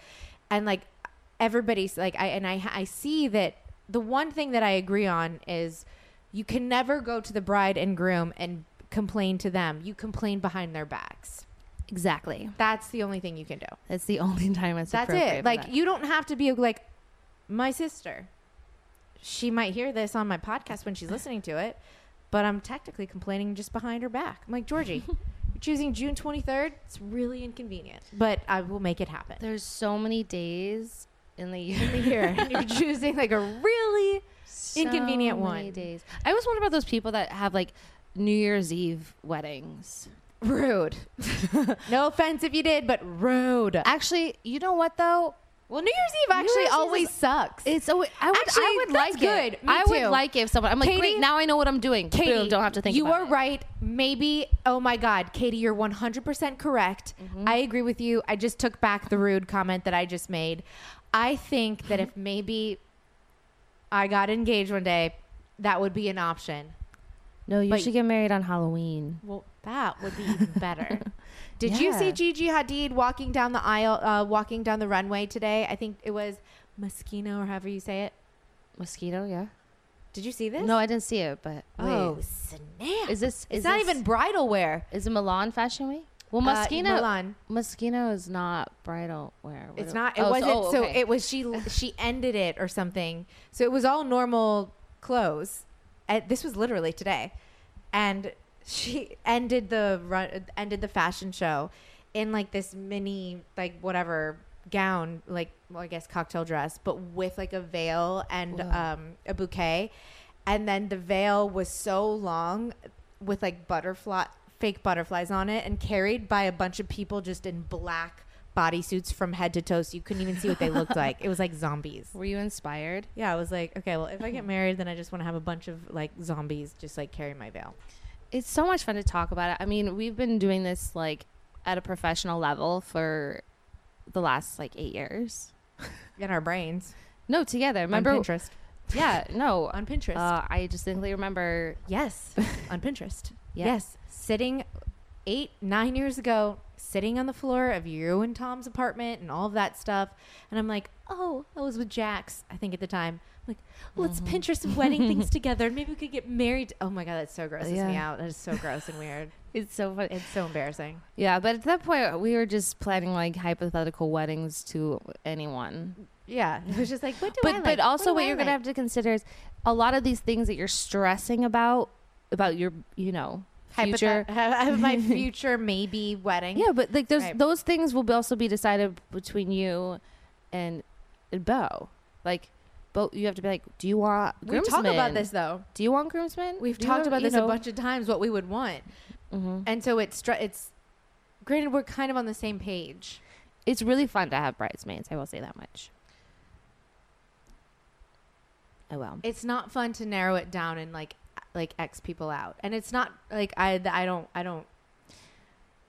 and like, everybody's like, I and I, I see that the one thing that I agree on is you can never go to the bride and groom and complain to them. You complain behind their backs. Exactly. That's the only thing you can do. That's the only time it's That's appropriate. That's it. Like, that. You don't have to be like, my sister, she might hear this on my podcast when she's listening to it, but I'm technically complaining just behind her back. I'm like, Georgie. Choosing June twenty-third, it's really inconvenient, but I will make it happen. There's so many days in the year, in the year. And you're choosing like a really so inconvenient many one. Days. I always wonder about those people that have like New Year's Eve weddings. Rude. No offense if you did, but rude. Actually, you know what though? Well, New Year's Eve actually New Year's always Eve sucks. It's always, I would, actually, I would like good. it. Me I too. would like it if someone, I'm like, Katie, great, now I know what I'm doing. Katie, Boom, don't have to think you about it. You are right. Maybe, oh my God, Katie, you're one hundred percent correct. Mm-hmm. I agree with you. I just took back the rude comment that I just made. I think that if maybe I got engaged one day, that would be an option. No, you but, should get married on Halloween. Well, that would be even better. Did yeah. you see Gigi Hadid walking down the aisle, uh, walking down the runway today? I think it was Moschino or however you say it. Moschino, yeah. Did you see this? No, I didn't see it, but oh, wait. snap. Is this? Is it's this, not even bridal wear. Is it Milan Fashion Week? Well, Moschino, uh, Milan. Moschino is not bridal wear. What it's not. It oh, wasn't. So, oh, okay. so it was, she, she ended it or something. So it was all normal clothes. Uh, this was literally today. And she ended the run, ended the fashion show in like this mini, like whatever gown, like, well, I guess cocktail dress, but with like a veil and um, a bouquet. And then the veil was so long with like butterfly, fake butterflies on it, and carried by a bunch of people just in black bodysuits from head to toe, so you couldn't even see what they looked like. It was like zombies. Were you inspired? Yeah, I was like, okay, well, if I get married, then I just want to have a bunch of like zombies just like carry my veil. It's so much fun to talk about it. I mean, we've been doing this like at a professional level for the last like eight years. In our brains. No, together. Remember, on Pinterest. Yeah, no. On Pinterest. Uh, I distinctly remember. Yes. On Pinterest. Yeah. Yes. Sitting eight, nine years ago, sitting on the floor of you and Tom's apartment and all of that stuff. And I'm like, oh, I was with Jax, I think at the time. I'm like, let's mm-hmm. Pinterest wedding things together. And maybe we could get married. Oh, my God. That so grosses yeah. me out. That is so gross and weird. It's so funny. It's so embarrassing. Yeah. But at that point, we were just planning like hypothetical weddings to anyone. Yeah. It was just like, what do but, I like? But also what, what you're like? going to have to consider is a lot of these things that you're stressing about, about your, you know, future. Hypothet- my future maybe wedding. Yeah. But like those, right. those things will also be decided between you and, and Beau. Like, But you have to be like, do you want groomsmen? We talk about this, though. Do you want groomsmen? We've do talked you, about you this know. a bunch of times, what we would want. Mm-hmm. And so it's, it's, granted, we're kind of on the same page. It's really fun to have bridesmaids. I will say that much. Oh, well. It's not fun to narrow it down and, like, like X people out. And it's not, like, I, I don't, I don't.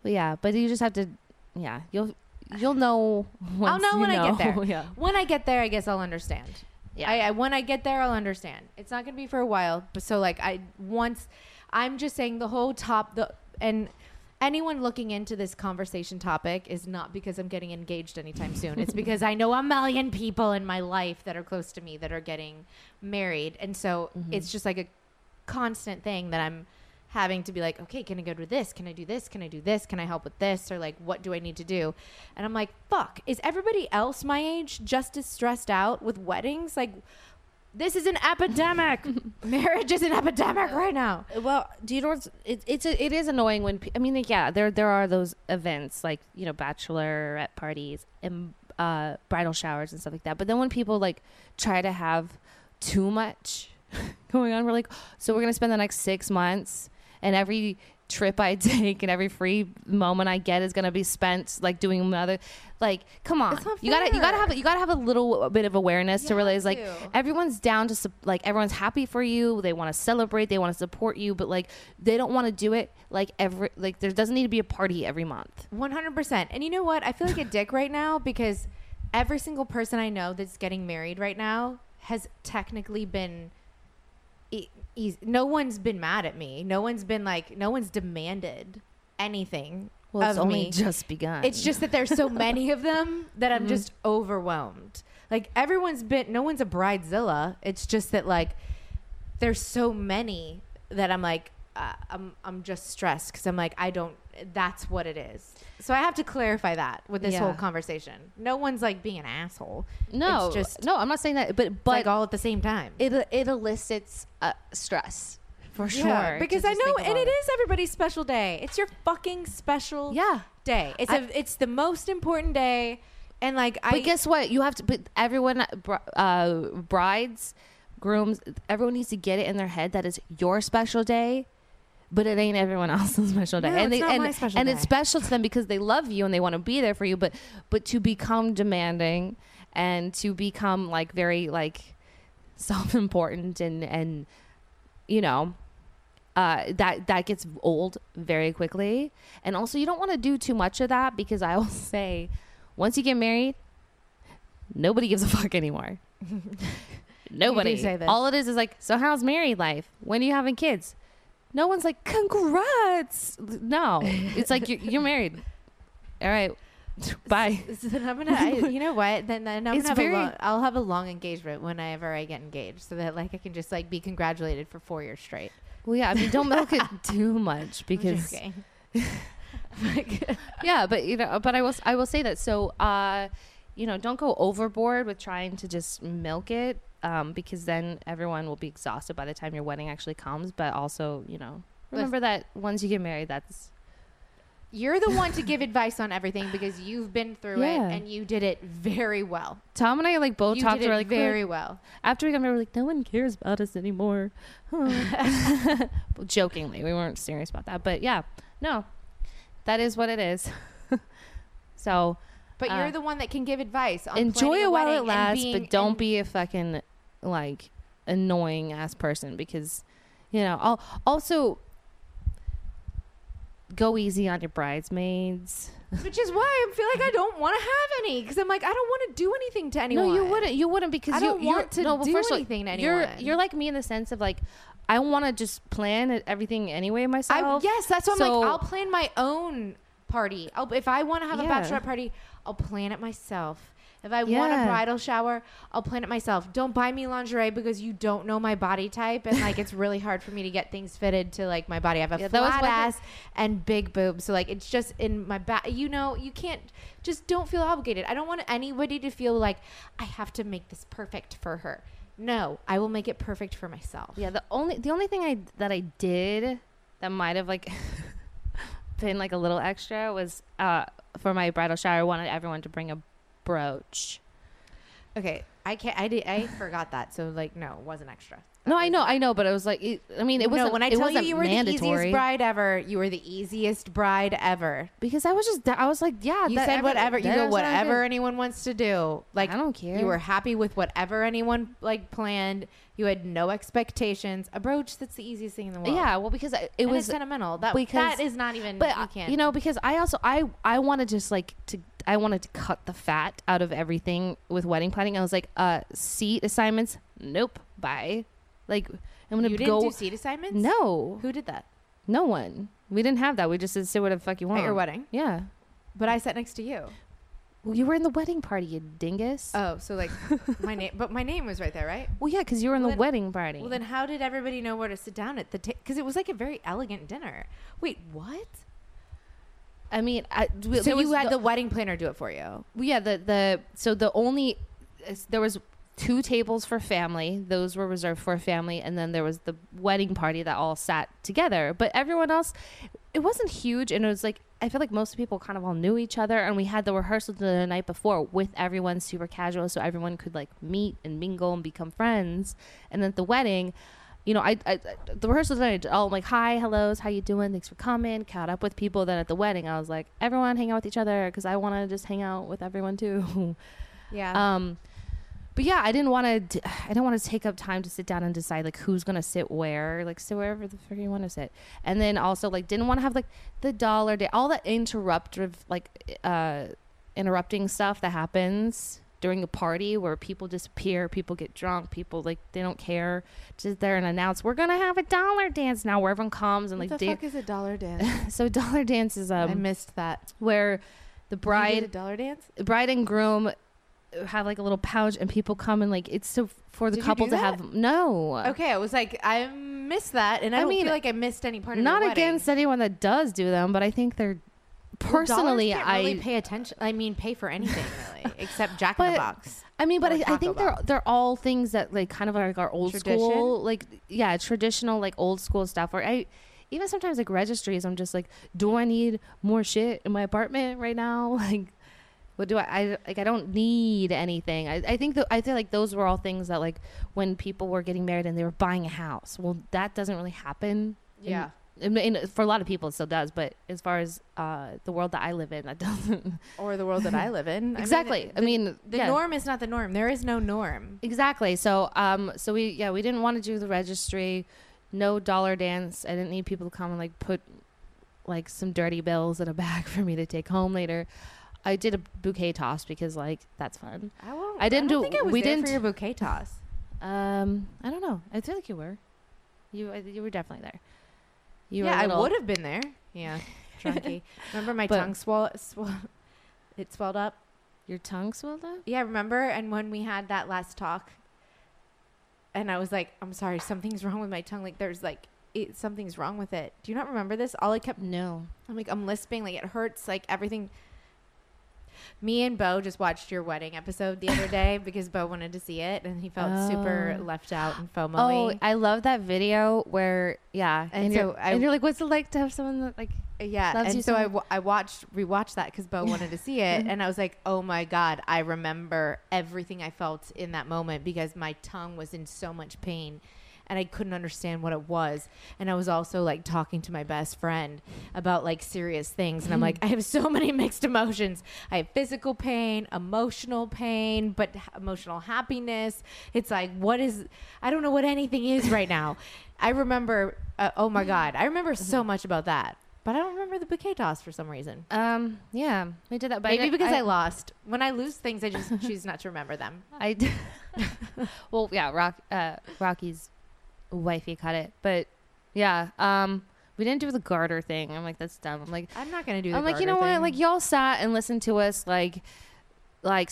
Well, yeah, but you just have to, yeah, you'll, you'll know. I'll know when know. I get there. yeah. When I get there, I guess I'll understand. Yeah, I, I, when I get there, I'll understand. It's not going to be for a while. But so like I once I'm just saying the whole top the and anyone looking into this conversation topic is not because I'm getting engaged anytime soon. It's because I know a million people in my life that are close to me that are getting married. And so mm-hmm. it's just like a constant thing that I'm having to be like, okay, can I go to this? Can I do this? Can I do this? Can I help with this? Or like, what do I need to do? And I'm like, fuck, is everybody else my age just as stressed out with weddings? Like, this is an epidemic. Marriage is an epidemic right now. Well, do you know what's, it, it's a, it is annoying when, pe- I mean, like, yeah, there there are those events like, you know, bachelorette parties and uh, bridal showers and stuff like that. But then when people like try to have too much going on, we're like, so we're going to spend the next six months and every trip I take and every free moment I get is gonna be spent like doing another. Like, come on, you gotta you gotta have you gotta have a little bit of awareness yeah, to realize like everyone's down to su- like everyone's happy for you. They want to celebrate. They want to support you, but like they don't want to do it like every like there doesn't need to be a party every month. one hundred percent. And you know what? I feel like a dick right now because every single person I know that's getting married right now has technically been. E- easy. No one's been mad at me. No one's been like, no one's demanded anything. Well, it's only just begun. It's just that there's so many of them that I'm mm-hmm. just overwhelmed. Like everyone's been, no one's a bridezilla. It's just that like there's so many that I'm like, uh, I'm I'm just stressed because I'm like I don't. That's what it is. So I have to clarify that with this yeah. whole conversation. No one's like being an asshole. No, it's just no. I'm not saying that, but but like all at the same time, it it elicits uh, stress for sure. Yeah, because I know, and it, it is everybody's special day. It's your fucking special yeah. day. It's I, a it's the most important day, and like but I. But guess what? You have to. But everyone, uh, brides, grooms, everyone needs to get it in their head that it's your special day. But it ain't everyone else's special day. No, and they, it's not and, my special and day. It's special to them because they love you and they want to be there for you. But but to become demanding and to become like very like self-important and, and you know, uh, that that gets old very quickly. And also you don't want to do too much of that because I will say once you get married, nobody gives a fuck anymore. Nobody. You do say this. All it is is like, so how's married life? When are you having kids? No one's like, congrats. No, it's like you're, you're married. All right, bye. So, so I'm gonna, I, you know what? Then, then I'm it's gonna have very, a long, I'll have a long engagement whenever I get engaged, so that like I can just like be congratulated for four years straight. Well, yeah, I mean, don't milk it too much because. yeah, but you know, but I will, I will say that. So, uh, you know, don't go overboard with trying to just milk it. Um, because then everyone will be exhausted by the time your wedding actually comes. But also, you know, remember that once you get married, that's... You're the one to give advice on everything because you've been through yeah. it and you did it very well. Tom and I like both you talked did it really very quick. well. After we got married, we're like, no one cares about us anymore. Huh. Well, jokingly, we weren't serious about that. But yeah, no, that is what it is. So... But uh, you're the one that can give advice. On enjoy it while it lasts, but don't in- be a fucking... like annoying ass person because you know I'll also go easy on your bridesmaids. Which is why I feel like I don't want to have any, because I'm like, I don't want to do anything to anyone. No, you wouldn't. You wouldn't, because I you don't want to no, well, do first anything all, to anyone. You're, you're like me in the sense of like, I want to just plan everything anyway myself. I, yes, that's what so, I'm like. I'll plan my own party. I'll, if I want to have yeah. a bachelorette party, I'll plan it myself. If I yeah. want a bridal shower, I'll plan it myself. Don't buy me lingerie because you don't know my body type. And, like, it's really hard for me to get things fitted to, like, my body. I have a yeah, flat ass and big boobs. So, like, it's just in my back. You know, you can't – just don't feel obligated. I don't want anybody to feel like I have to make this perfect for her. No, I will make it perfect for myself. Yeah, the only the only thing I that I did that might have, like, been, like, a little extra was uh, for my bridal shower, I wanted everyone to bring a – brooch. Okay, I can't. I did. I forgot that. So like, no, it wasn't extra. That no, I know, I know, but it was like, it, I mean, it wasn't. No, when I tell you, you were mandatory. The easiest bride ever. You were the easiest bride ever. Because I was just, I was like, yeah. You that, said every, whatever. You go whatever what anyone wants to do. Like I don't care. You were happy with whatever anyone like planned. You had no expectations. A brooch. That's the easiest thing in the world. Yeah. Well, because it and was it's sentimental. That because, that is not even. But you can't. You know, because I also I I wanted just like to. I wanted to cut the fat out of everything with wedding planning. I was like, uh, seat assignments? Nope. Bye. Like, I'm going to go. You didn't do seat assignments? No. Who did that? No one. We didn't have that. We just said, say whatever the fuck you want. At your wedding? Yeah. But I sat next to you. Well, you were in the wedding party, you dingus. Oh, so like, my name, but my name was right there, right? Well, yeah, because you were well, in the then, wedding party. Well, then how did everybody know where to sit down at the table? Because it was like a very elegant dinner. Wait, what? I mean, I, so you had the, the wedding planner do it for you. Yeah, the the so the only there was two tables for family; those were reserved for family, and then there was the wedding party that all sat together. But everyone else, it wasn't huge, and it was like I feel like most people kind of all knew each other, and we had the rehearsal the night before with everyone super casual, so everyone could like meet and mingle and become friends. And then at the wedding. You know, I, I the rehearsal tonight. All like, hi, hellos, how you doing? Thanks for coming. Caught up with people. Then at the wedding, I was like, everyone hang out with each other because I want to just hang out with everyone too. Yeah. Um, but yeah, I didn't want to. I didn't want to take up time to sit down and decide like who's gonna sit where. Like sit wherever the frick you want to sit. And then also like didn't want to have like the dollar day, all that interruptive like uh, interrupting stuff that happens. During a party where people disappear, people get drunk, people like they don't care. Just there and announce we're gonna have a dollar dance now, where everyone comes and what like. What the da- fuck is a dollar dance? So dollar dance is um. I missed that. Where the bride you did a dollar dance. Bride and groom have like a little pouch and people come and like it's so for the did couple to have no. Okay, I was like I missed that and I, I don't mean, feel like I missed any part of it. Not against anyone that does do them, but I think they're. Personally, well, I really pay attention. I mean, pay for anything really, except Jack but, in the Box. I mean, but I, I think box. they're they're all things that like kind of are, like our old Tradition? school, like yeah, traditional like old school stuff. Or I even sometimes like registries, I'm just like, do I need more shit in my apartment right now? Like, what do I? I like I don't need anything. I I think that I feel like those were all things that like when people were getting married and they were buying a house. Well, that doesn't really happen. Yeah. In, And, and for a lot of people it still does, but as far as uh the world that I live in, that doesn't. Or the world that I live in. Exactly. I mean the, I mean, the yeah. norm is not the norm. There is no norm. Exactly. So um so we yeah we didn't want to do the registry, no dollar dance. I didn't need people to come and like put like some dirty bills in a bag for me to take home later. I did a bouquet toss because like that's fun. I won't. I didn't I don't do think I was we there didn't for your bouquet toss. Um I don't know. I feel like you were. You you were definitely there. You yeah, I would have been there. Yeah, drunky. Remember my but tongue swell, swell, it swelled up. Your tongue swelled up? Yeah, remember? And when we had that last talk, and I was like, I'm sorry, something's wrong with my tongue. Like, there's like, it, something's wrong with it. Do you not remember this? All I kept... No. I'm like, I'm lisping. Like, it hurts. Like, everything... Me and Bo just watched your wedding episode the other day because Bo wanted to see it and he felt oh. super left out and FOMO-y. Oh, I love that video where, yeah. And, and, so you're, I, and you're like, what's it like to have someone that like yeah. loves and you so someone? I, w- I watched, rewatched that because Bo wanted to see it and I was like, oh my God, I remember everything I felt in that moment because my tongue was in so much pain. And I couldn't understand what it was. And I was also like talking to my best friend about like serious things. And I'm like, I have so many mixed emotions. I have physical pain, emotional pain, but emotional happiness. It's like, what is, I don't know what anything is right now. I remember, uh, oh my God. I remember so much about that. But I don't remember the bouquet toss for some reason. Um, yeah, we did that. But Maybe I, because I, I lost. When I lose things, I just choose not to remember them. I d- well, yeah, Rock, uh, Rocky's wifey cut it. But yeah, um, we didn't do the garter thing. I'm like, that's dumb. I'm like, I'm not going to do the I'm garter I'm like, you know thing. What? Like, y'all sat and listened to us, like, like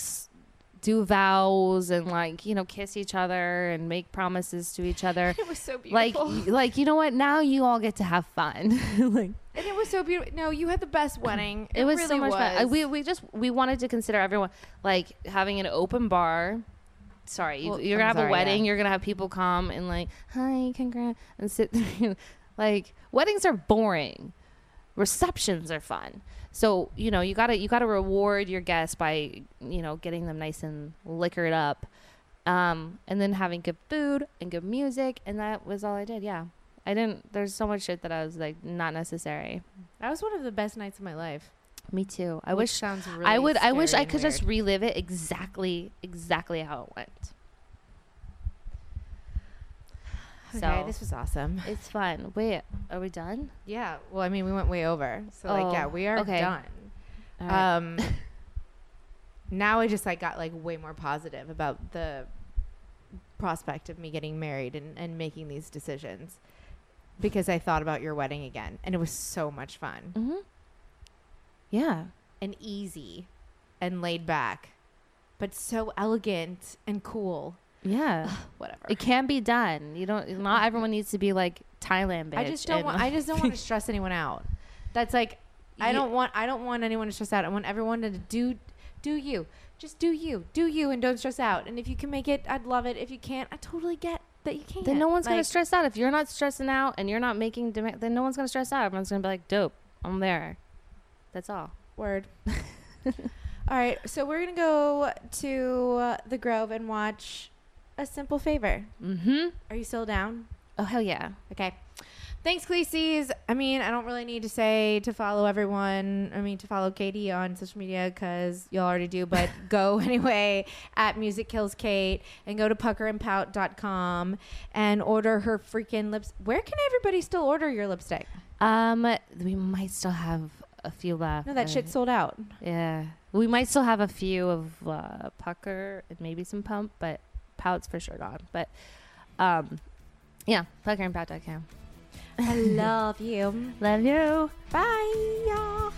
do vows and, like, you know, kiss each other and make promises to each other. It was so beautiful. Like, like you know what? Now you all get to have fun. like. And it was so beautiful. No, you had the best wedding. It, it was really so much was. fun. I, we we just we wanted to consider everyone, like, having an open bar. Sorry, well, you're gonna I'm have sorry, a wedding. Yeah. You're gonna have people come and like, hi, congrats, and sit. Like, weddings are boring. Receptions are fun. So you know you gotta you gotta reward your guests by you know getting them nice and liquored up, um, and then having good food and good music. And that was all I did. Yeah. I didn't, there's so much shit that I was like, not necessary. That was one of the best nights of my life. Me too. I Which wish, sounds really I would, I wish I could weird. just relive it exactly, exactly how it went. So okay, this was awesome. It's fun. Wait, are we done? Yeah. Well, I mean, we went way over. So oh, like, yeah, we are okay. done. All right. Um, now I just, like, got like way more positive about the prospect of me getting married and, and making these decisions. Because I thought about your wedding again, and it was so much fun. Mm-hmm. Yeah. And easy and laid back, but so elegant and cool. Yeah. Ugh, whatever. It can be done. You don't, not everyone needs to be like Thailand bitch. I just don't want, like, I just don't want to stress anyone out. That's like, I yeah. don't want, I don't want anyone to stress out. I want everyone to do, do you. Just do you. Do you and don't stress out. And if you can make it, I'd love it. If you can't, I totally get it. That you can't. Then no one's like, gonna stress out. If you're not stressing out and you're not making demand, then no one's gonna stress out. Everyone's gonna be like, "Dope, I'm there." That's all. Word. All right, so we're gonna go to uh, the Grove and watch A Simple Favor. Mm-hmm. Are you still down? Oh hell yeah. Okay. Thanks, Khaleesi's. I mean, I don't really need to say to follow everyone. I mean, to follow Katie on social media because y'all already do. But go anyway at Music Kills Kate and go to pucker and pout dot com and order her freaking lips. Where can everybody still order your lipstick? Um, we might still have a few left. No, that shit sold out. Yeah, we might still have a few of uh, Pucker and maybe some Pump, but Pout's for sure gone. But um, yeah, pucker and pout dot com. I love you. Love you. Bye, y'all.